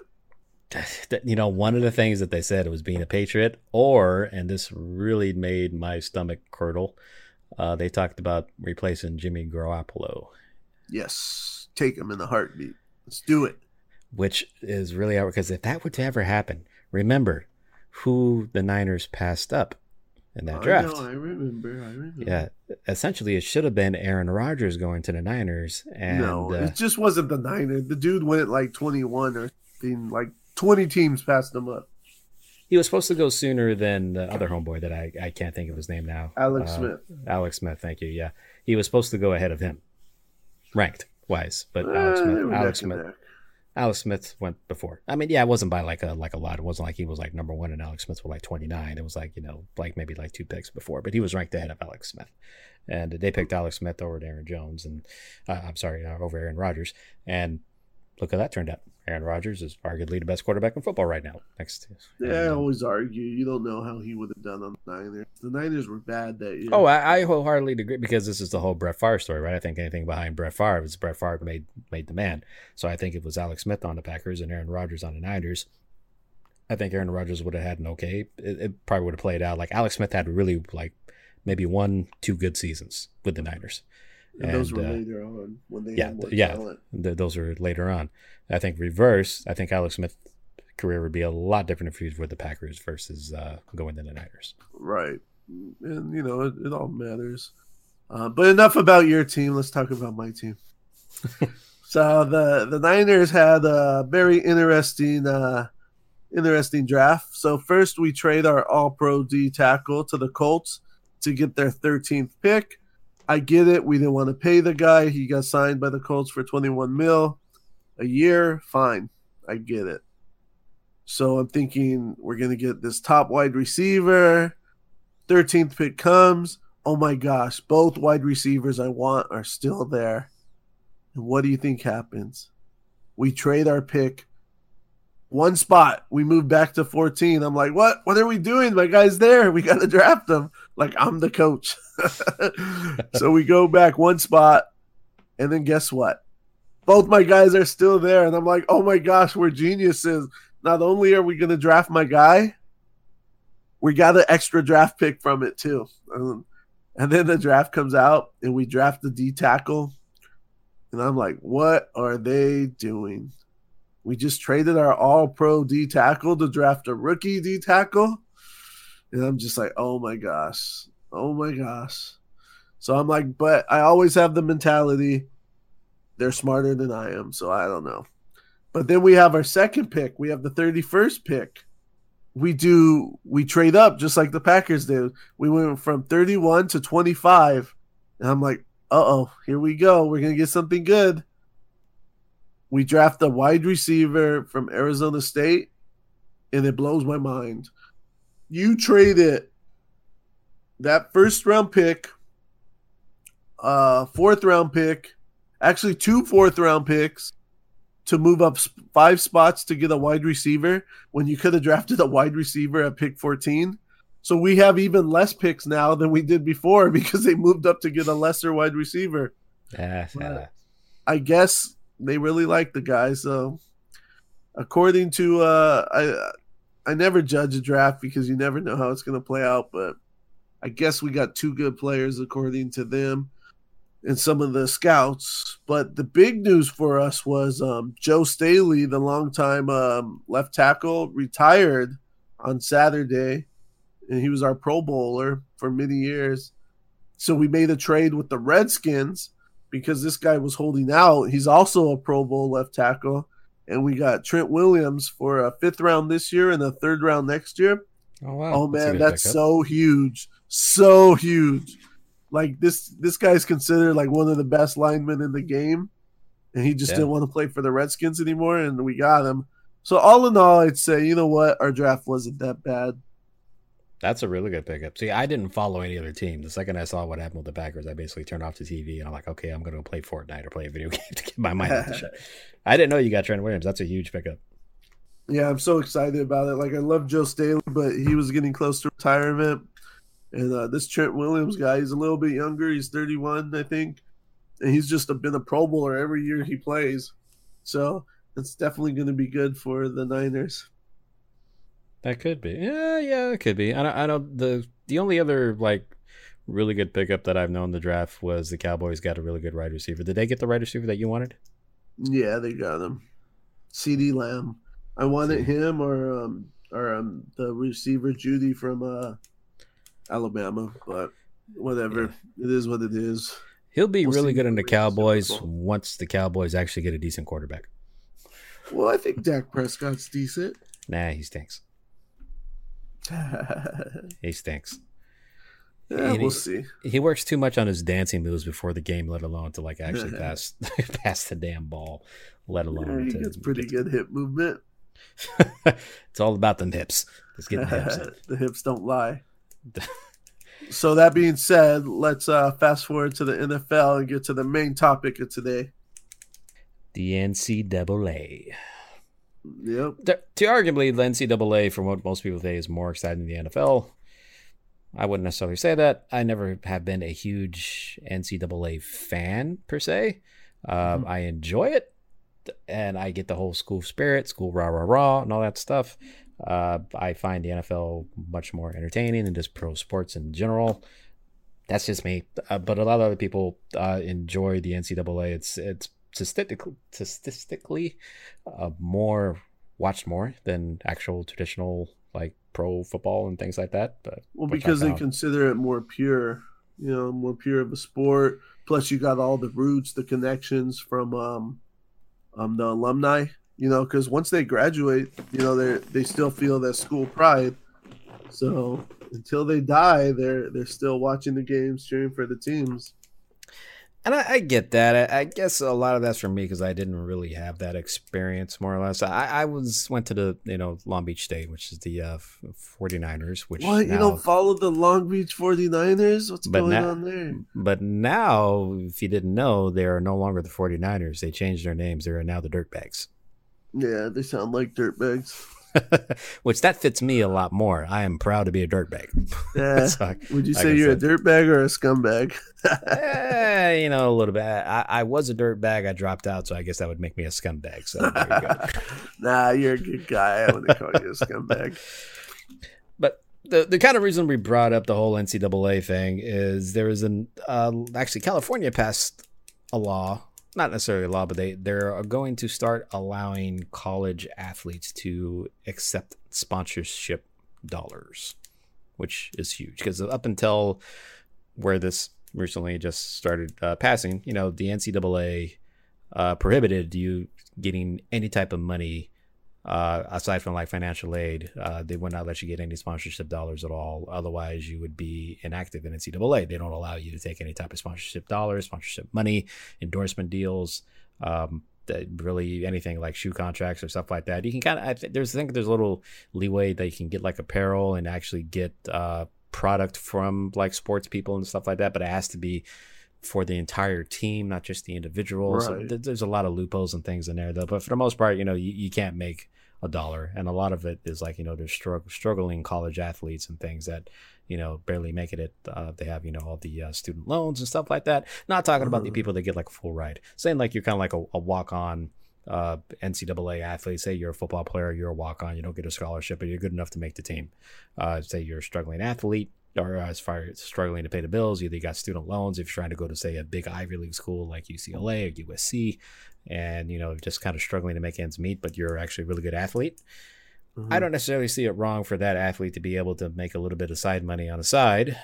You know, one of the things that they said was being a Patriot, or, and this really made my stomach curdle, they talked about replacing Jimmy Garoppolo. Yes. Take him in the heartbeat. Let's do it. Which is really out, because if that were to ever happen, remember who the Niners passed up in that draft. I know, I remember. Yeah. Essentially, it should have been Aaron Rodgers going to the Niners. And, no, it just wasn't the Niners. The dude went at like 21 or something, like 20 teams passed him up. He was supposed to go sooner than the other homeboy that I can't think of his name now. Alex Smith. Alex Smith, thank you. Yeah. He was supposed to go ahead of him, ranked wise, but Alex Smith went before. I mean, yeah, it wasn't by like a lot. It wasn't like he was like number one and Alex Smith was like 29. It was like, you know, like maybe like two picks before, but he was ranked ahead of Alex Smith. And they picked Alex Smith over Aaron Jones and over Aaron Rodgers. And look how that turned out. Aaron Rodgers is arguably the best quarterback in football right now. I always argue. You don't know how he would have done on the Niners. The Niners were bad that year. Oh, I wholeheartedly agree, because this is the whole Brett Favre story, right? I think anything behind Brett Favre is Brett Favre made the man. So I think if it was Alex Smith on the Packers and Aaron Rodgers on the Niners, I think Aaron Rodgers would have had an okay. It probably would have played out. Like Alex Smith had really like maybe 1-2 good seasons with the Niners. And those were later on when they had more talent. Those were later on. I think reverse, I think Alex Smith's career would be a lot different if he was with the Packers versus going to the Niners. Right. And, you know, it all matters. But enough about your team. Let's talk about my team. So the Niners had a very interesting draft. So first we trade our All-Pro D tackle to the Colts to get their 13th pick. I get it. We didn't want to pay the guy. He got signed by the Colts for $21 million a year. Fine. I get it. So I'm thinking we're going to get this top wide receiver. 13th pick comes. Oh, my gosh. Both wide receivers I want are still there. And what do you think happens? We trade our pick. One spot. We move back to 14. I'm like, what? What are we doing? My guy's there. We got to draft him. Like, I'm the coach. So we go back one spot, and then guess what? Both my guys are still there, and I'm like, oh, my gosh, we're geniuses. Not only are we going to draft my guy, we got an extra draft pick from it, too. And then the draft comes out, and we draft the D tackle, and I'm like, what are they doing? We just traded our All-Pro D tackle to draft a rookie D tackle. And I'm just like, oh, my gosh. Oh, my gosh. So I'm like, but I always have the mentality they're smarter than I am, so I don't know. But then we have our second pick. We have the 31st pick. We trade up just like the Packers did. We went from 31 to 25. And I'm like, uh-oh, here we go. We're going to get something good. We draft a wide receiver from Arizona State, and it blows my mind. You trade it, that first-round pick, fourth-round pick, actually 2 fourth-round picks to move up 5 spots to get a wide receiver when you could have drafted a wide receiver at pick 14. So we have even less picks now than we did before because they moved up to get a lesser wide receiver. I guess they really like the guy. So according to I never judge a draft because you never know how it's going to play out, but I guess we got 2 good players according to them and some of the scouts. But the big news for us was Joe Staley, the longtime left tackle, retired on Saturday, and he was our Pro Bowler for many years. So we made a trade with the Redskins because this guy was holding out. He's also a Pro Bowl left tackle. And we got Trent Williams for a 5th round this year and a 3rd round next year. Oh, wow. Oh, man, that's so huge. So huge. Like, this guy's considered, like, one of the best linemen in the game. And he just didn't want to play for the Redskins anymore, and we got him. So, all in all, I'd say, you know what? Our draft wasn't that bad. That's a really good pickup. See, I didn't follow any other team. The second I saw what happened with the Packers, I basically turned off the TV and I'm like, okay, I'm going to play Fortnite or play a video game to get my mind off the shit. I didn't know you got Trent Williams. That's a huge pickup. Yeah, I'm so excited about it. Like, I love Joe Staley, but he was getting close to retirement. And this Trent Williams guy, he's a little bit younger. He's 31, I think. And he's just been a Pro Bowler every year he plays. So it's definitely going to be good for the Niners. That could be. Yeah, it could be. I don't. The only other, like, really good pickup that I've known in the draft was the Cowboys got a really good wide receiver. Did they get the wide receiver that you wanted? Yeah, they got him. CeeDee Lamb. I wanted him or the receiver Judy from Alabama, but whatever. Yeah. It is what it is. He'll be really good in the Cowboys once the Cowboys actually get a decent quarterback. Well, I think Dak Prescott's decent. Nah, he stinks. He stinks. Yeah, we'll see. He works too much on his dancing moves before the game, let alone to like actually pass the damn ball, let alone. Yeah, he gets pretty good hip movement. It's all about them hips. Let's get the hips. The hips don't lie. So that being said, let's fast forward to the NFL and get to the main topic of today. The NCAA. Yep. To arguably, the NCAA, from what most people say, is more exciting than the NFL. I wouldn't necessarily say that. I never have been a huge NCAA fan, per se. I enjoy it, and I get the whole school spirit, school rah-rah-rah, and all that stuff. I find the NFL much more entertaining and just pro sports in general. That's just me. But a lot of other people enjoy the NCAA. It's statistically more watched more than actual traditional like pro football and things like that. But well, because they consider it more pure, you know, more pure of a sport. Plus, you got all the roots, the connections from the alumni. You know, because once they graduate, you know, they still feel that school pride. So until they die, they're still watching the games, cheering for the teams. And I get that. I guess a lot of that's for me because I didn't really have that experience, more or less. I went to the, you know, Long Beach State, which is the 49ers. Which what? Now, you don't follow the Long Beach 49ers? What's going on there? But now, if you didn't know, they are no longer the 49ers. They changed their names. They are now the Dirtbags. Yeah, they sound like dirtbags. Which that fits me a lot more. I am proud to be a dirtbag. Yeah. So, would you say you're a dirtbag or a scumbag? You know, a little bit. I was a dirtbag. I dropped out, so I guess that would make me a scumbag. So there you go. Nah, you're a good guy. I wouldn't call you a scumbag. But the kind of reason we brought up the whole NCAA thing is there is an actually California passed a law. Not necessarily a law, but they're going to start allowing college athletes to accept sponsorship dollars, which is huge. Because up until where this recently just started passing, you know, the NCAA prohibited you getting any type of money aside from like financial aid. They would not let you get any sponsorship dollars at all. Otherwise, you would be inactive in NCAA. They don't allow you to take any type of sponsorship dollars, sponsorship money, endorsement deals, really anything like shoe contracts or stuff like that. You can kind of I think there's a little leeway that you can get like apparel and actually get product from like sports people and stuff like that, but it has to be for the entire team, not just the individuals. Right. So there's a lot of loopholes and things in there, though. But for the most part, you know, you can't make a dollar, and a lot of it is like, you know, there's struggling college athletes and things that, you know, barely make it. They have, you know, all the student loans and stuff like that. Not talking about the people that get like a full ride. Saying like you're kind of like a walk-on NCAA athlete. Say you're a football player, you're a walk-on, you don't get a scholarship, but you're good enough to make the team. Say you're a struggling athlete, or as far as struggling to pay the bills, either you got student loans if you're trying to go to, say, a big Ivy League school like UCLA or USC, and, you know, just kind of struggling to make ends meet, but you're actually a really good athlete. Mm-hmm. I don't necessarily see it wrong for that athlete to be able to make a little bit of side money on the side.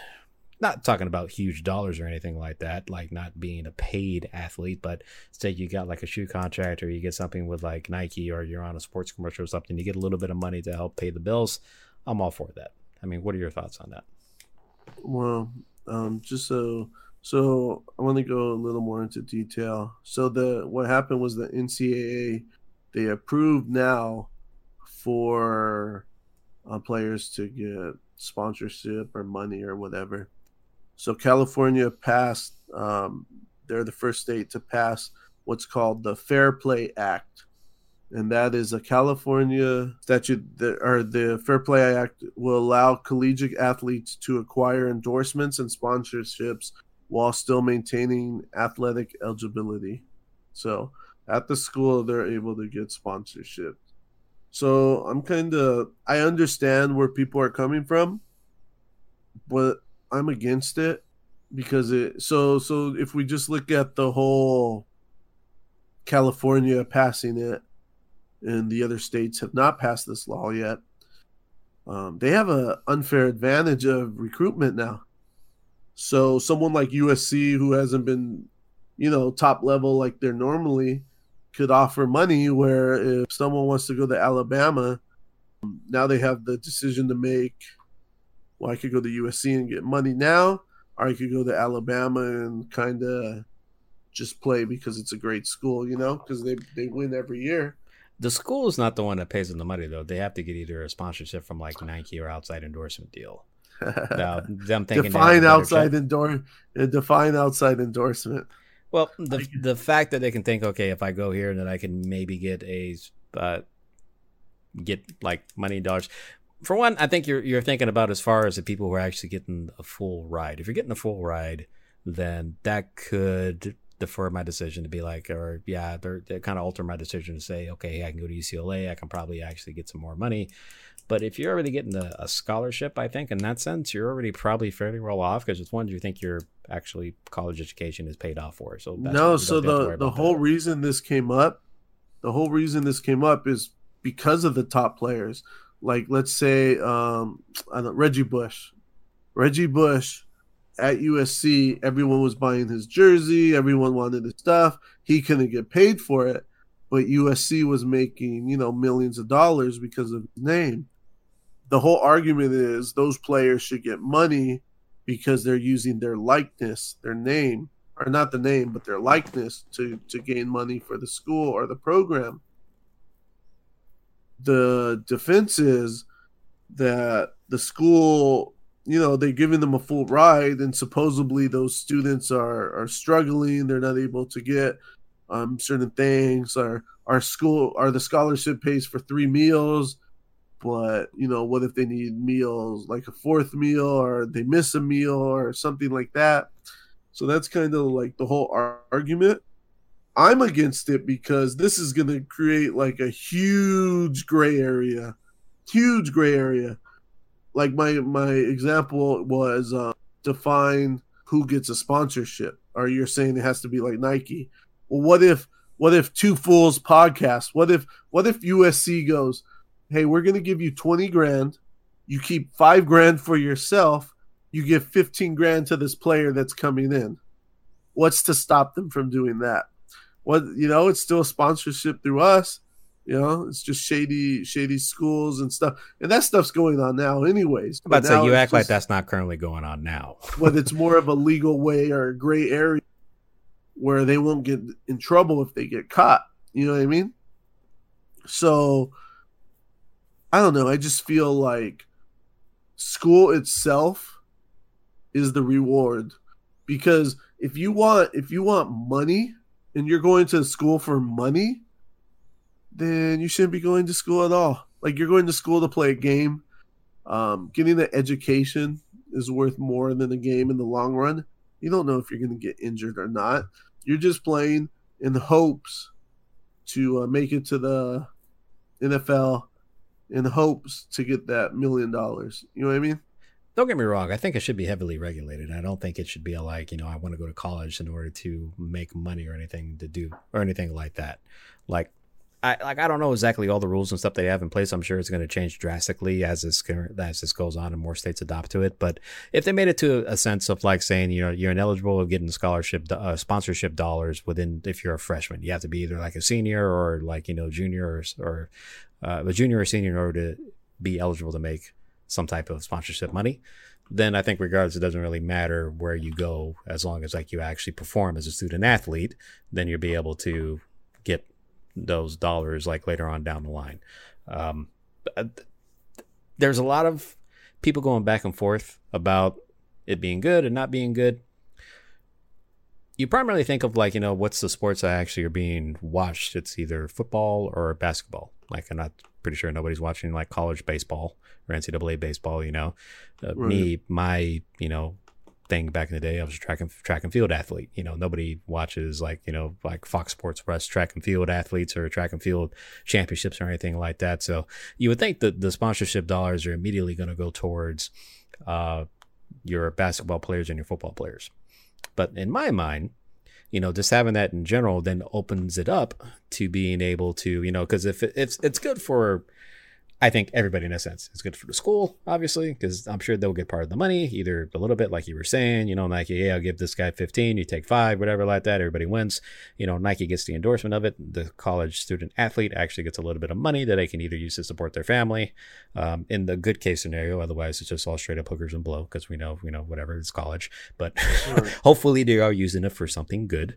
Not talking about huge dollars or anything like that, like not being a paid athlete, but say you got like a shoe contract or you get something with like Nike or you're on a sports commercial or something, you get a little bit of money to help pay the bills. I'm all for that. I mean, what are your thoughts on that? Well, just so I want to go a little more into detail. So what happened was the NCAA, they approved now for players to get sponsorship or money or whatever. So California passed, they're the first state to pass what's called the Fair Play Act. And that is a California statute that, or the Fair Play Act will allow collegiate athletes to acquire endorsements and sponsorships while still maintaining athletic eligibility. So at the school, they're able to get sponsorship. So I'm kind of, I understand where people are coming from, but I'm against it because it, so if we just look at the whole California passing it, and the other states have not passed this law yet, they have an unfair advantage of recruitment now. So someone like USC, who hasn't been, you know, top level like they're normally, could offer money, where if someone wants to go to Alabama, now they have the decision to make, well, I could go to USC and get money now, or I could go to Alabama and kind of just play because it's a great school, you know, because they win every year. The school is not the one that pays them the money, though. They have to get either a sponsorship from like Nike or outside endorsement deal. Now, I'm thinking define outside endorsement. Well, the fact that they can think, okay, if I go here, then I can maybe get a get like money dollars. For one, I think you're thinking about as far as the people who are actually getting a full ride. If you're getting a full ride, then that could defer my decision to be like, or yeah, they kind of alter my decision to say, okay, I can go to UCLA. I can probably actually get some more money. But if you're already getting a scholarship, I think in that sense, you're already probably fairly well off, because it's one you think your actually college education is paid off for. So that's no, so the whole reason this came up is because of the top players. Like, let's say Reggie Bush. At USC, everyone was buying his jersey. Everyone wanted his stuff. He couldn't get paid for it, but USC was making, you know, millions of dollars because of his name. The whole argument is those players should get money because they're using their likeness, their name, or not the name, but their likeness to gain money for the school or the program. The defense is that the school, you know, they're giving them a full ride, and supposedly those students are struggling. They're not able to get certain things. The scholarship pays for 3 meals, but, you know, what if they need meals, like a 4th meal, or they miss a meal or something like that? So that's kind of like the whole argument. I'm against it because this is going to create like a huge gray area. Like my example was define who gets a sponsorship, or you're saying it has to be like Nike. Well, what if Two Fools podcast? What if USC goes, hey, we're gonna give you $20,000, you keep $5,000 for yourself, you give $15,000 to this player that's coming in. What's to stop them from doing that? What, you know, it's still a sponsorship through us. You know, it's just shady schools and stuff. And that stuff's going on now anyways. But so you act just like that's not currently going on now. But it's more of a legal way or a gray area where they won't get in trouble if they get caught. You know what I mean? So, I don't know. I just feel like school itself is the reward. Because if you want money and you're going to school for money, then you shouldn't be going to school at all. Like, you're going to school to play a game. Getting an education is worth more than a game in the long run. You don't know if you're going to get injured or not. You're just playing in the hopes to make it to the NFL, in hopes to get that $1 million. You know what I mean? Don't get me wrong. I think it should be heavily regulated. I don't think it should be I want to go to college in order to make money or anything to do or anything like that. I don't know exactly all the rules and stuff they have in place. I'm sure it's going to change drastically as this goes on and more states adopt to it. But if they made it to a sense of like saying, you know, you're ineligible of getting sponsorship dollars within, if you're a freshman, you have to be either like a senior or like, you know, junior or a junior or senior in order to be eligible to make some type of sponsorship money. Then I think regardless, it doesn't really matter where you go, as long as like you actually perform as a student athlete, then you'll be able to get those dollars like later on down the line. there's a lot of people going back and forth about it being good and not being good. You primarily think of, like, you know, what's the sports that actually are being watched? It's either football or basketball. Like, I'm not pretty sure nobody's watching, like, college baseball or NCAA baseball, you know. Right. My, you know, thing back in the day, I was a track and field athlete. You know, nobody watches, like, you know, like Fox Sports West track and field athletes or track and field championships or anything like that. So you would think that the sponsorship dollars are immediately going to go towards your basketball players and your football players. But in my mind, you know, just having that in general then opens it up to being able to, you know, because if it's good for, I think, everybody in a sense. It's good for the school, obviously, because I'm sure they'll get part of the money, either a little bit, like you were saying, you know, Nike, yeah, I'll give this guy 15, you take 5, whatever like that, everybody wins. You know, Nike gets the endorsement of it. The college student athlete actually gets a little bit of money that they can either use to support their family, in the good case scenario. Otherwise, it's just all straight up hookers and blow, because we know, whatever, it's college. But hopefully they are using it for something good.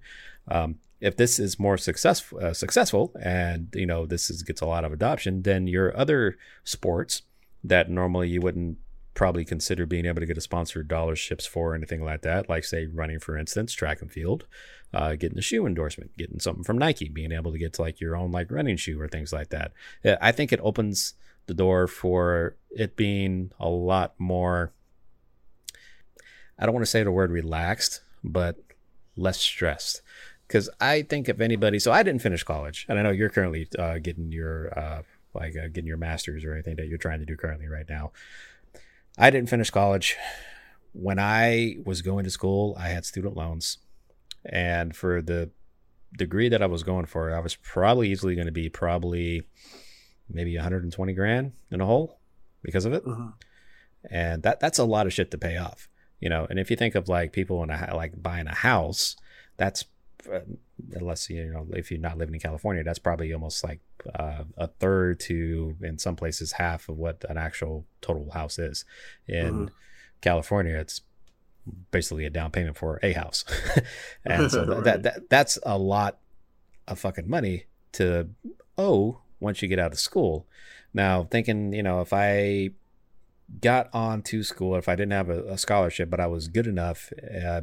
If this is more successful, and, you know, gets a lot of adoption, then your other sports that normally you wouldn't probably consider being able to get a sponsored scholarships for or anything like that, like, say, running, for instance, track and field, getting a shoe endorsement, getting something from Nike, being able to get to, like, your own, like, running shoe or things like that. I think it opens the door for it being a lot more, I don't want to say the word relaxed, but less stressed. Because I think if anybody, so I didn't finish college, and I know you're currently getting your getting your master's or anything that you're trying to do currently right now. I didn't finish college. When I was going to school, I had student loans, and for the degree that I was going for, I was probably easily going to be maybe $120,000 in a hole because of it, and that's a lot of shit to pay off, you know. And if you think of, like, people in like buying a house, that's unless, you know, if you're not living in California, that's probably almost like a third to, in some places, half of what an actual total house is. In California, it's basically a down payment for a house. And so that's a lot of fucking money to owe once you get out of school. Now, thinking, you know, if I got on to school, if I didn't have a scholarship, but I was good enough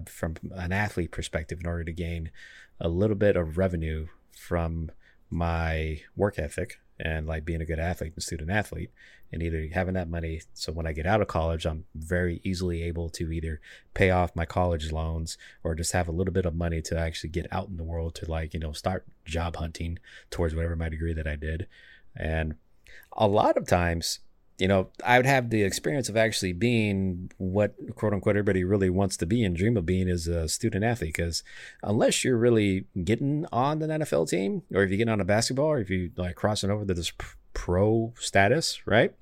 from an athlete perspective in order to gain a little bit of revenue from my work ethic and, like, being a good athlete and student athlete, and either having that money, so when I get out of college, I'm very easily able to either pay off my college loans or just have a little bit of money to actually get out in the world to, like, you know, start job hunting towards whatever my degree that I did. And a lot of times, you know, I would have the experience of actually being what, quote unquote, everybody really wants to be and dream of being as a student athlete. Because unless you're really getting on an NFL team, or if you're getting on a basketball, or if you, like, crossing over to this pro status, right?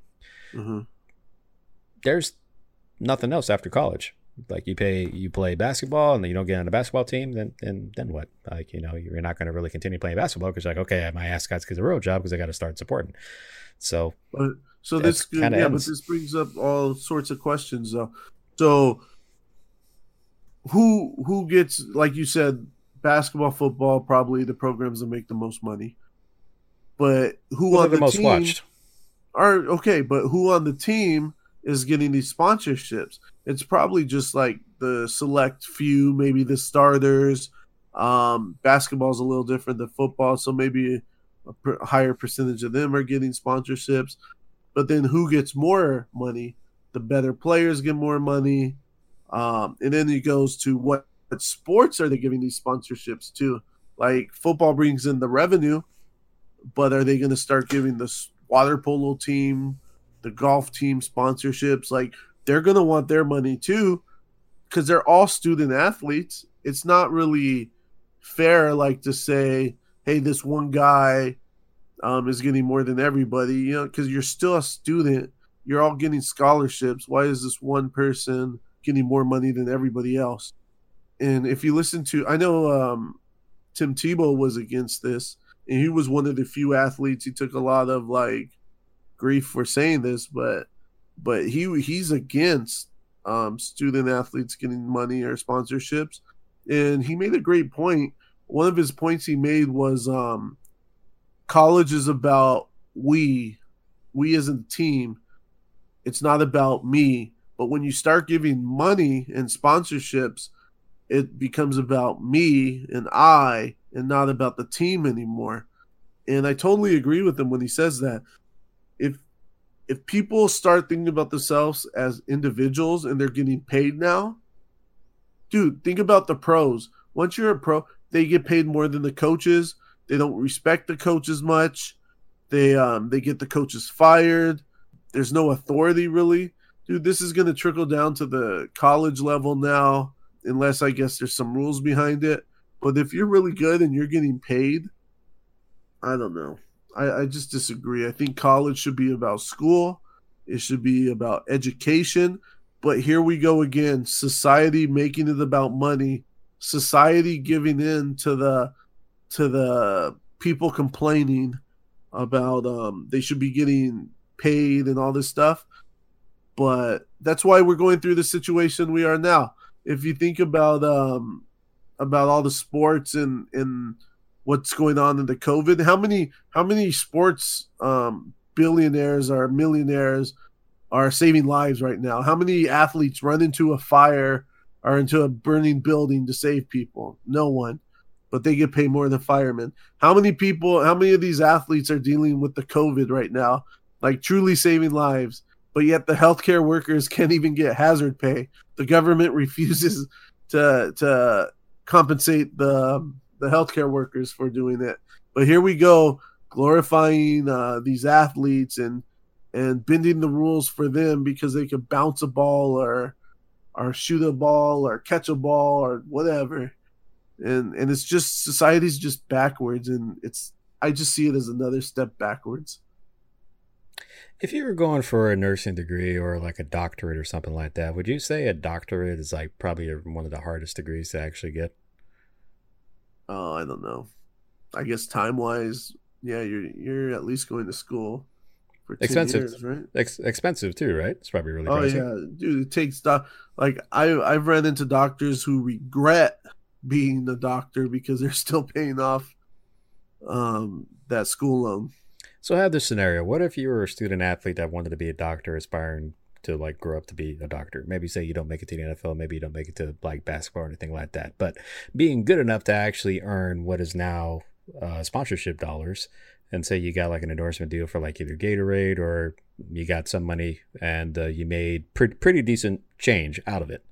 There's nothing else after college. Like, you play basketball, and then you don't get on a basketball team, then what? Like, you know, you're not going to really continue playing basketball, because you're like, okay, my ass got to get a real job because I got to start supporting. So this, but this brings up all sorts of questions, though. So who gets, like you said, basketball, football, probably the programs that make the most money, but who on the most watched? Okay, but who on the team is getting these sponsorships? It's probably just like the select few, maybe the starters. Basketball's a little different than football, so maybe a higher percentage of them are getting sponsorships. But then who gets more money? The better players get more money. And then it goes to what sports are they giving these sponsorships to? Like, football brings in the revenue, but are they going to start giving the water polo team, the golf team sponsorships? Like, they're going to want their money too, because they're all student athletes. It's not really fair, like, to say, hey, this one guy is getting more than everybody, you know, because you're still a student. You're all getting scholarships. Why is this one person getting more money than everybody else? And if you listen to, I know Tim Tebow was against this, and he was one of the few athletes. He took a lot of, like, grief for saying this, but he's against student athletes getting money or sponsorships. And he made a great point. One of his points he made was college is about we as a team. It's not about me. But when you start giving money and sponsorships, it becomes about me and I and not about the team anymore. And I totally agree with him when he says that. If people start thinking about themselves as individuals and they're getting paid now, dude, think about the pros. Once you're a pro, they get paid more than the coaches. They don't respect the coaches much. They get the coaches fired. There's no authority really. Dude, this is going to trickle down to the college level now, unless I guess there's some rules behind it. But if you're really good and you're getting paid, I don't know. I just disagree. I think college should be about school. It should be about education. But here we go again, society making it about money, society giving in to the people complaining about they should be getting paid and all this stuff. But that's why we're going through the situation we are now. If you think about all the sports and what's going on in the COVID, how many sports billionaires or millionaires are saving lives right now? How many athletes run into a fire or into a burning building to save people? No one, but they get paid more than firemen. How many of these athletes are dealing with the COVID right now, like truly saving lives? But yet the healthcare workers can't even get hazard pay. The government refuses to compensate the healthcare workers for doing it. But here we go, glorifying these athletes and bending the rules for them because they could bounce a ball or shoot a ball or catch a ball or whatever. And it's just society's just backwards, and I just see it as another step backwards. If you were going for a nursing degree or like a doctorate or something like that, would you say a doctorate is like probably one of the hardest degrees to actually get? Oh, I don't know. I guess time-wise, yeah, you're at least going to school for 10 years, right? Expensive too, right? It's probably really pricey. Oh yeah, dude, it takes like I've run into doctors who regret being a doctor because they're still paying off that school loan. So I have this scenario. What if you were a student athlete that wanted to be a doctor, aspiring to like grow up to be a doctor? Maybe say you don't make it to the NFL. Maybe you don't make it to like basketball or anything like that. But being good enough to actually earn what is now sponsorship dollars, and say you got like an endorsement deal for like either Gatorade or you got some money and you made pretty decent change out of it.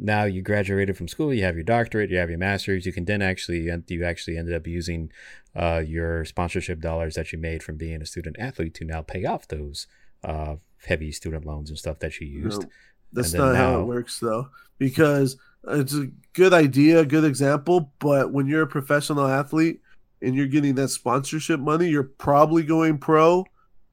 Now you graduated from school, you have your doctorate, you have your master's, you can then you actually ended up using your sponsorship dollars that you made from being a student athlete to now pay off those heavy student loans and stuff that you used. No, that's not how it works though, because it's a good idea, a good example, but when you're a professional athlete and you're getting that sponsorship money, you're probably going pro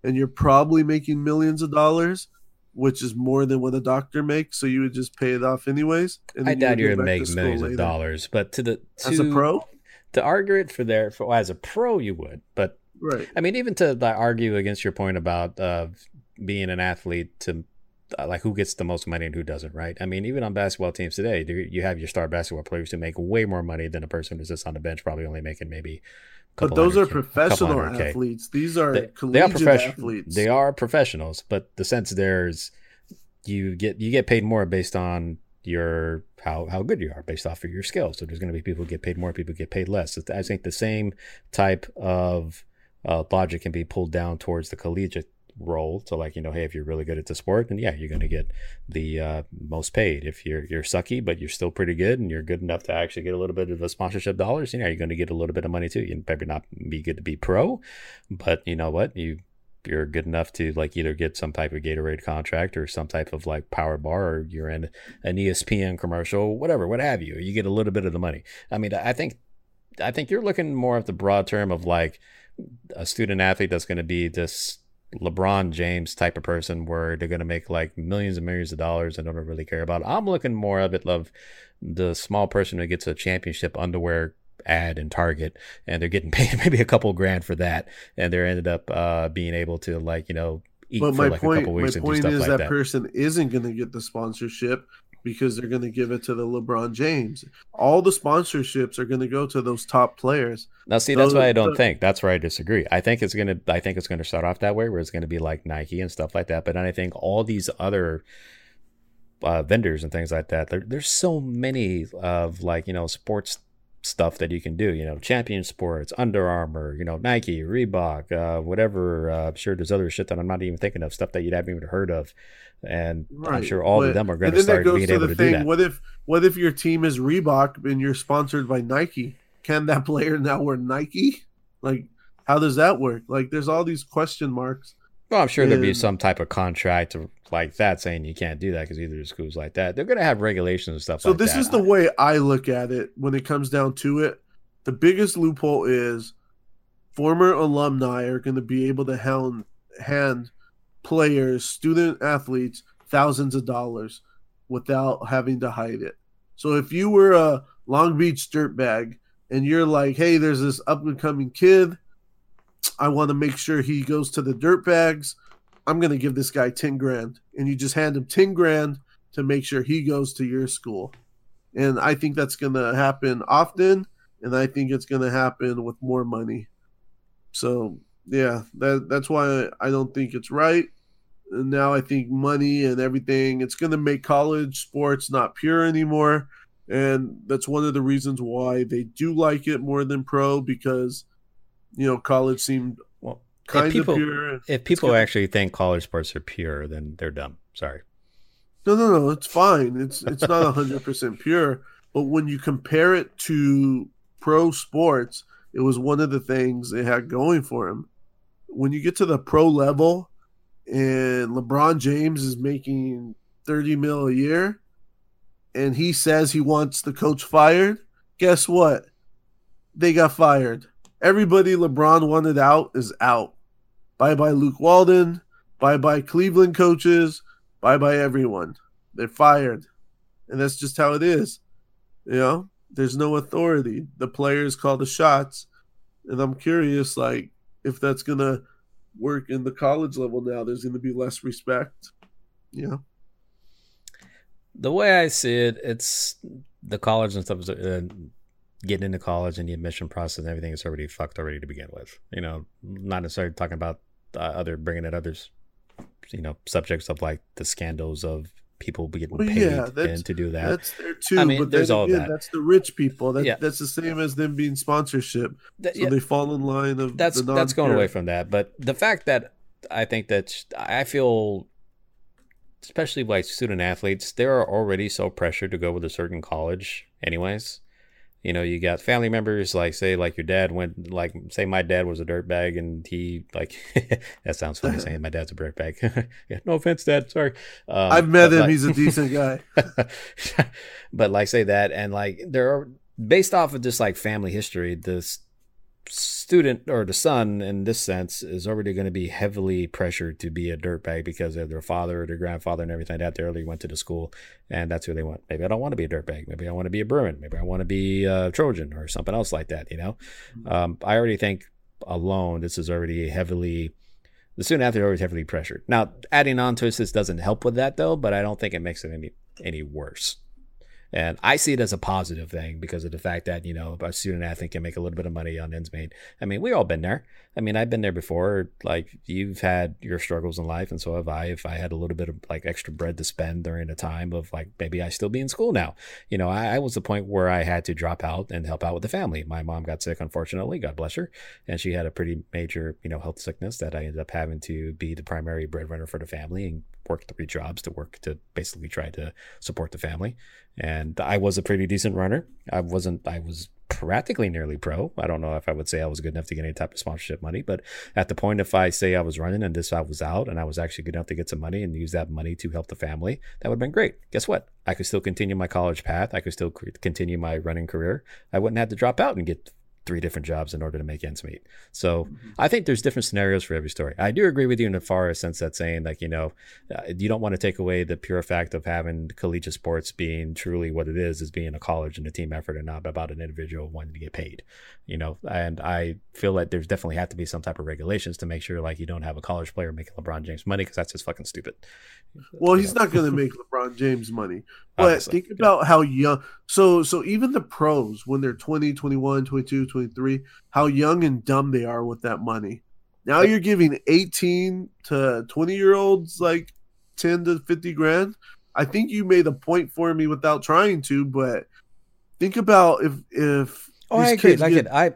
and you're probably making millions of dollars, which is more than what a doctor makes, so you would just pay it off anyways. And I doubt you're going to make millions of dollars, but as a pro, to argue it as a pro, you would. But right, I mean, even to argue against your point about being an athlete to like who gets the most money and who doesn't, right? I mean, even on basketball teams today, you have your star basketball players who make way more money than a person who's just on the bench, probably only making maybe. But those are professional athletes. These are collegiate athletes. They are professionals, but the sense there's you get paid more based on your how good you are based off of your skills. So there's going to be people who get paid more, people who get paid less. So I think the same type of logic can be pulled down towards the collegiate role. So like, you know, hey, if you're really good at the sport, then yeah, you're going to get the most paid. If you're sucky, but you're still pretty good and you're good enough to actually get a little bit of the sponsorship dollars, you know, you're going to get a little bit of money too. You probably not be good to be pro, but you know what, you're good enough to like either get some type of Gatorade contract or some type of like power bar, or you're in an ESPN commercial, whatever, what have you, you get a little bit of the money. I mean, I think you're looking more at the broad term of like a student athlete that's going to be this LeBron James type of person where they're going to make like millions and millions of dollars and don't really care about it. I'm looking more of it of the small person who gets a championship underwear ad in Target and they're getting paid maybe a couple grand for that, and they're ended up being able to like, you know, eat for like a couple weeks and do stuff like that. My point is that person isn't going to get the sponsorship. because they're going to give it to the LeBron James. All the sponsorships are going to go to those top players. Now, see, that's why I don't think. That's where I disagree. I think it's going to start off that way, where it's going to be like Nike and stuff like that. But then I think all these other vendors and things like that, there's so many of like, you know, sports stuff that you can do, you know, Champion Sports, Under Armour, you know, Nike, Reebok, whatever. I'm sure there's other shit that I'm not even thinking of, stuff that you'd haven't even heard of. And right. I'm sure all of them are going to start being able to do that. What if your team is Reebok and you're sponsored by Nike? Can that player now wear Nike? Like, how does that work? Like, there's all these question marks. Well, I'm sure there'd be some type of contract like that saying you can't do that because either schools like that. They're going to have regulations and stuff like that. So this is the way I look at it when it comes down to it. The biggest loophole is former alumni are going to be able to hand players, student athletes, thousands of dollars without having to hide it. So if you were a Long Beach dirtbag and you're like, hey, there's this up-and-coming kid, I want to make sure he goes to the dirt bags. I'm going to give this guy 10 grand. And you just hand him 10 grand to make sure he goes to your school. And I think that's going to happen often. And I think it's going to happen with more money. So, yeah, that's why I don't think it's right. And now I think money and everything, it's going to make college sports not pure anymore. And that's one of the reasons why they do like it more than pro, because you know, college seemed kind of pure. If people actually think college sports are pure, then they're dumb. Sorry. No. It's fine. It's not 100% pure. But when you compare it to pro sports, it was one of the things they had going for him. When you get to the pro level and LeBron James is making $30 million a year and he says he wants the coach fired, guess what? They got fired. Everybody LeBron wanted out is out. Bye-bye Luke Walden. Bye-bye Cleveland coaches. Bye-bye everyone. They're fired. And that's just how it is. You know, there's no authority. The players call the shots. And I'm curious, like, if that's going to work in the college level now, there's going to be less respect. You know? The way I see it, it's the college and stuff getting into college and the admission process and everything is already fucked already to begin with. You know, not necessarily talking about bringing in others, you know, subjects of like the scandals of people getting paid and to do that. That's there too. I mean, but there's all that. That's the rich people. That's the same as them being sponsorship. They fall in line of that's going away from that. But the fact that I think that I feel, especially by student athletes, they are already so pressured to go with a certain college anyways. You know, you got family members, like, say, like your dad went, like, say my dad was a dirtbag and he, like, that sounds funny saying my dad's a dirtbag. Yeah, no offense, Dad. Sorry. I've met him. Like, he's a decent guy. But, like, say that. And, like, there are, based off of just, like, family history, the student or the son, in this sense, is already going to be heavily pressured to be a dirtbag because of their father or their grandfather and everything like that. They already went to the school, and that's who they want. Maybe I don't want to be a dirtbag. Maybe I want to be a Bruin. Maybe I want to be a Trojan or something else like that, you know? Mm-hmm. I already think alone this is already heavily – the student athlete is already heavily pressured. Now, adding on to this doesn't help with that, though, but I don't think it makes it any worse. And I see it as a positive thing because of the fact that, you know, a student athlete can make a little bit of money on ends made. I mean, we've all been there. I mean, I've been there before. Like, you've had your struggles in life, and so have I. If I had a little bit of, like, extra bread to spend during a time of, like, maybe I still be in school now. You know, I was the point where I had to drop out and help out with the family. My mom got sick, unfortunately, God bless her. And she had a pretty major, you know, health sickness that I ended up having to be the primary breadwinner for the family and work 3 jobs to basically try to support the family. And I was a pretty decent runner. I was practically nearly pro. I don't know if I would say I was good enough to get any type of sponsorship money, but at the point, if I say I was running and this I was out and I was actually good enough to get some money and use that money to help the family, that would have been great. Guess what? I could still continue my college path. I could still continue my running career. I wouldn't have to drop out and get 3 different jobs in order to make ends meet. So I think there's different scenarios for every story. I do agree with you in the far sense that saying, like, you know, you don't want to take away the pure fact of having collegiate sports being truly what it is being a college and a team effort and not about an individual wanting to get paid, you know. And I feel like there's definitely have to be some type of regulations to make sure, like, you don't have a college player making LeBron James money, because that's just fucking stupid. Well, he's not going to make LeBron James money, But think about how young. So even the pros, when they're 20, 21, 22, 23, how young and dumb they are with that money. Now you're giving 18 to 20-year-olds like 10 to 50 grand. I think you made a point for me without trying to, but think about if oh, I agree.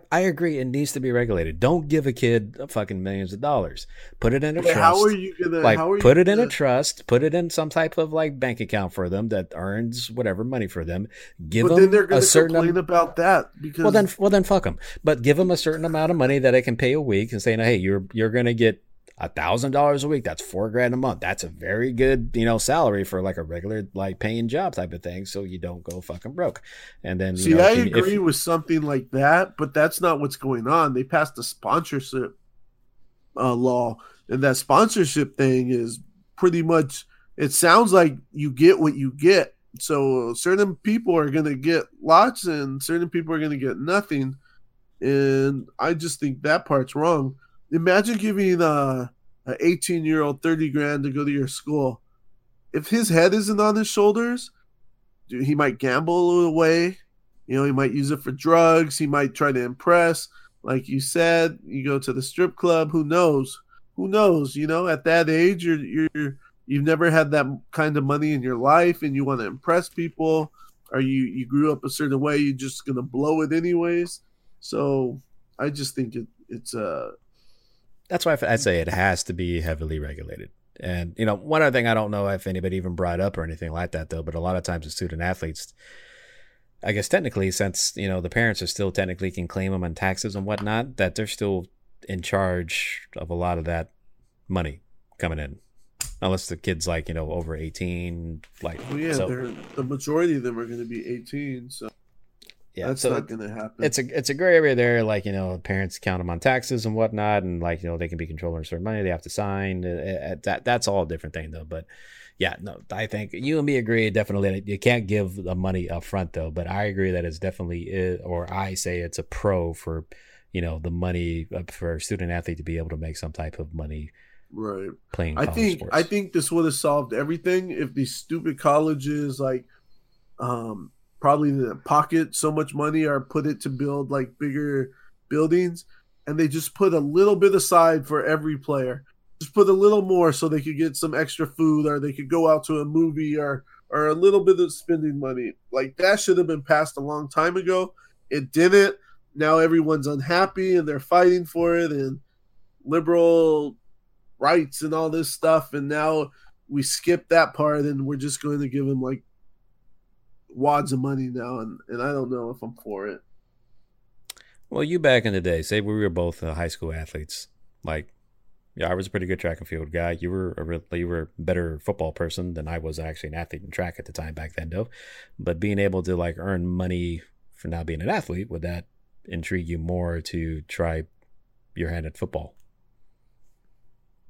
I agree. It needs to be regulated. Don't give a kid fucking millions of dollars. Put it in a trust. How are you gonna put it in a trust? Put it in some type of like bank account for them that earns whatever money for them. Give them then they're gonna a certain complain about that because well then fuck them. But give them a certain amount of money that I can pay a week and say, hey, you're gonna get $1,000 a week. That's $4,000 a month. That's a very good, salary for like a regular, like paying job type of thing. So you don't go fucking broke. And then, I agree with something like that, but that's not what's going on. They passed a sponsorship law, and that sponsorship thing is pretty much, it sounds like you get what you get. So certain people are going to get lots and certain people are going to get nothing. And I just think that part's wrong. Imagine giving an 18-year-old 30 grand to go to your school. If his head isn't on his shoulders, dude, he might gamble away. He might use it for drugs. He might try to impress. Like you said, you go to the strip club. Who knows? Who knows? At that age, you've never had that kind of money in your life, and you want to impress people, or you grew up a certain way. You're just gonna blow it anyways. So I just think it's That's why I say it has to be heavily regulated. And, one other thing, I don't know if anybody even brought up or anything like that, though, but a lot of times the student athletes, I guess technically, since, the parents are still technically can claim them on taxes and whatnot, that they're still in charge of a lot of that money coming in. Unless the kid's like, over 18. Like, well, yeah, so the majority of them are going to be 18, so. Yeah, that's not going to happen. It's a gray area there. Like, parents count them on taxes and whatnot. And like, they can be controlling certain money. They have to sign that's all a different thing though. But yeah, no, I think you and me agree. Definitely. You can't give the money up front though, but I agree that it's definitely, or I say it's a pro for, the money for a student athlete to be able to make some type of money. Right. Playing college sports. I think this would have solved everything. If these stupid colleges, like, probably the pocket so much money or put it to build like bigger buildings, and they just put a little bit aside for every player, just put a little more so they could get some extra food or they could go out to a movie or a little bit of spending money. Like that should have been passed a long time ago. It didn't. Now everyone's unhappy and they're fighting for it and liberal rights and all this stuff. And now we skip that part and we're just going to give them like wads of money now, and I don't know if I'm for it. Well, you back in the day, say we were both high school athletes. Like, yeah, I was a pretty good track and field guy. You were a better football person than I was. Actually, an athlete in track at the time back then, though. But being able to like earn money for not being an athlete, would that intrigue you more to try your hand at football?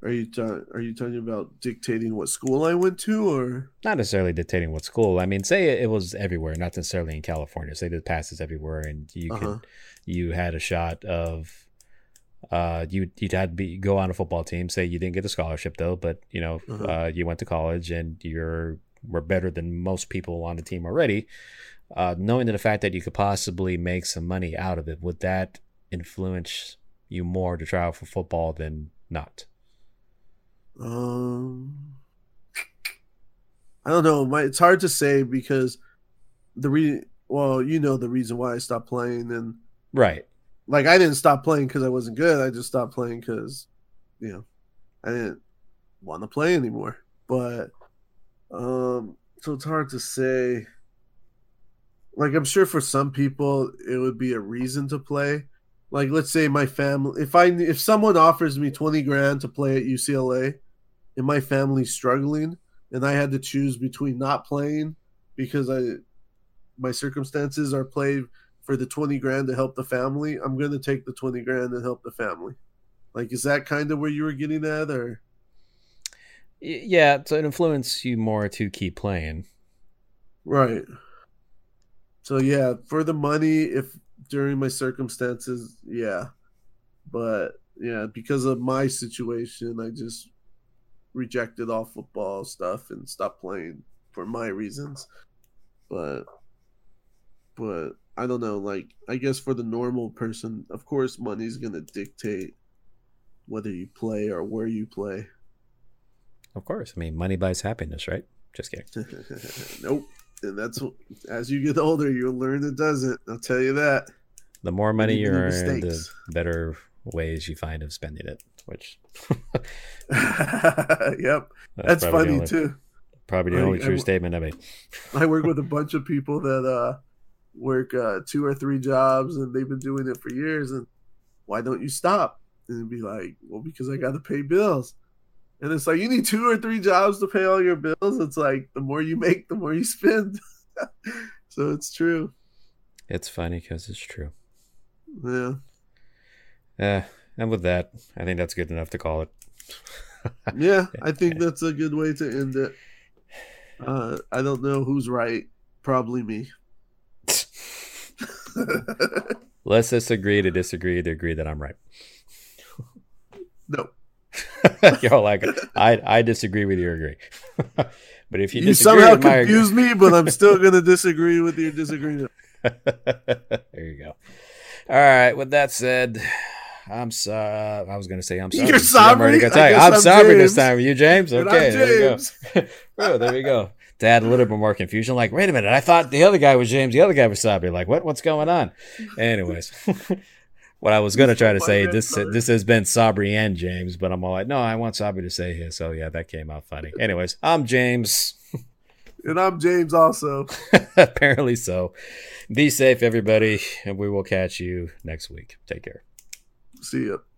Are you talking about dictating what school I went to, or not necessarily dictating what school? I mean, say it was everywhere, not necessarily in California. Say the passes everywhere, and you you had a shot of you'd had to go on a football team. Say you didn't get a scholarship though, but you went to college and were better than most people on the team already. Knowing that the fact that you could possibly make some money out of it, would that influence you more to try out for football than not? I don't know. It's hard to say because the reason why I stopped playing, and right, like I didn't stop playing because I wasn't good. I just stopped playing because I didn't want to play anymore. But so it's hard to say. Like I'm sure for some people it would be a reason to play. Like let's say my family, if someone offers me 20 grand to play at UCLA, and my family's struggling, and I had to choose between not playing because my circumstances are play for the 20 grand to help the family, I'm going to take the 20 grand and help the family. Like, is that kind of where you were getting at, or? Yeah, so it influenced you more to keep playing. Right. So yeah, for the money, if during my circumstances, yeah. But yeah, because of my situation, I just rejected all football stuff and stopped playing for my reasons. But I don't know. Like, I guess for the normal person, of course, money's gonna dictate whether you play or where you play. Of course. I mean, money buys happiness, right? Just kidding. Nope. And that's what, as you get older, you'll learn it doesn't. I'll tell you that. The more money you earn, mistakes, the better ways you find of spending it, which yep. That's funny only, too. Probably the only true statement I made. I work with a bunch of people that work two or three jobs, and they've been doing it for years, and why don't you stop? And it'd be like, well, because I gotta pay bills. And it's like, you need two or three jobs to pay all your bills. It's like, the more you make, the more you spend. So it's true. It's funny because it's true. Yeah. And with that, I think that's good enough to call it. Yeah, I think that's a good way to end it. I don't know who's right. Probably me. Let's disagree to agree that I'm right. No. You're like, I disagree with your agree. But if you disagree, somehow confuse me, but I'm still gonna disagree with your disagreement. There you go. All right. With that said, I'm sorry. I was gonna say I'm sorry. You're sorry. I'm sorry this time. You, James? Okay. There we go. Bro, there we go. To add a little bit more confusion, like, wait a minute, I thought the other guy was James, the other guy was Sabri. Like, what's going on? Anyways. What I was going to try to say, this has been Sabri and James, but I'm all like, no, I want Sabri to say his. So, yeah, that came out funny. Anyways, I'm James. And I'm James also. Apparently so. Be safe, everybody, and we will catch you next week. Take care. See ya.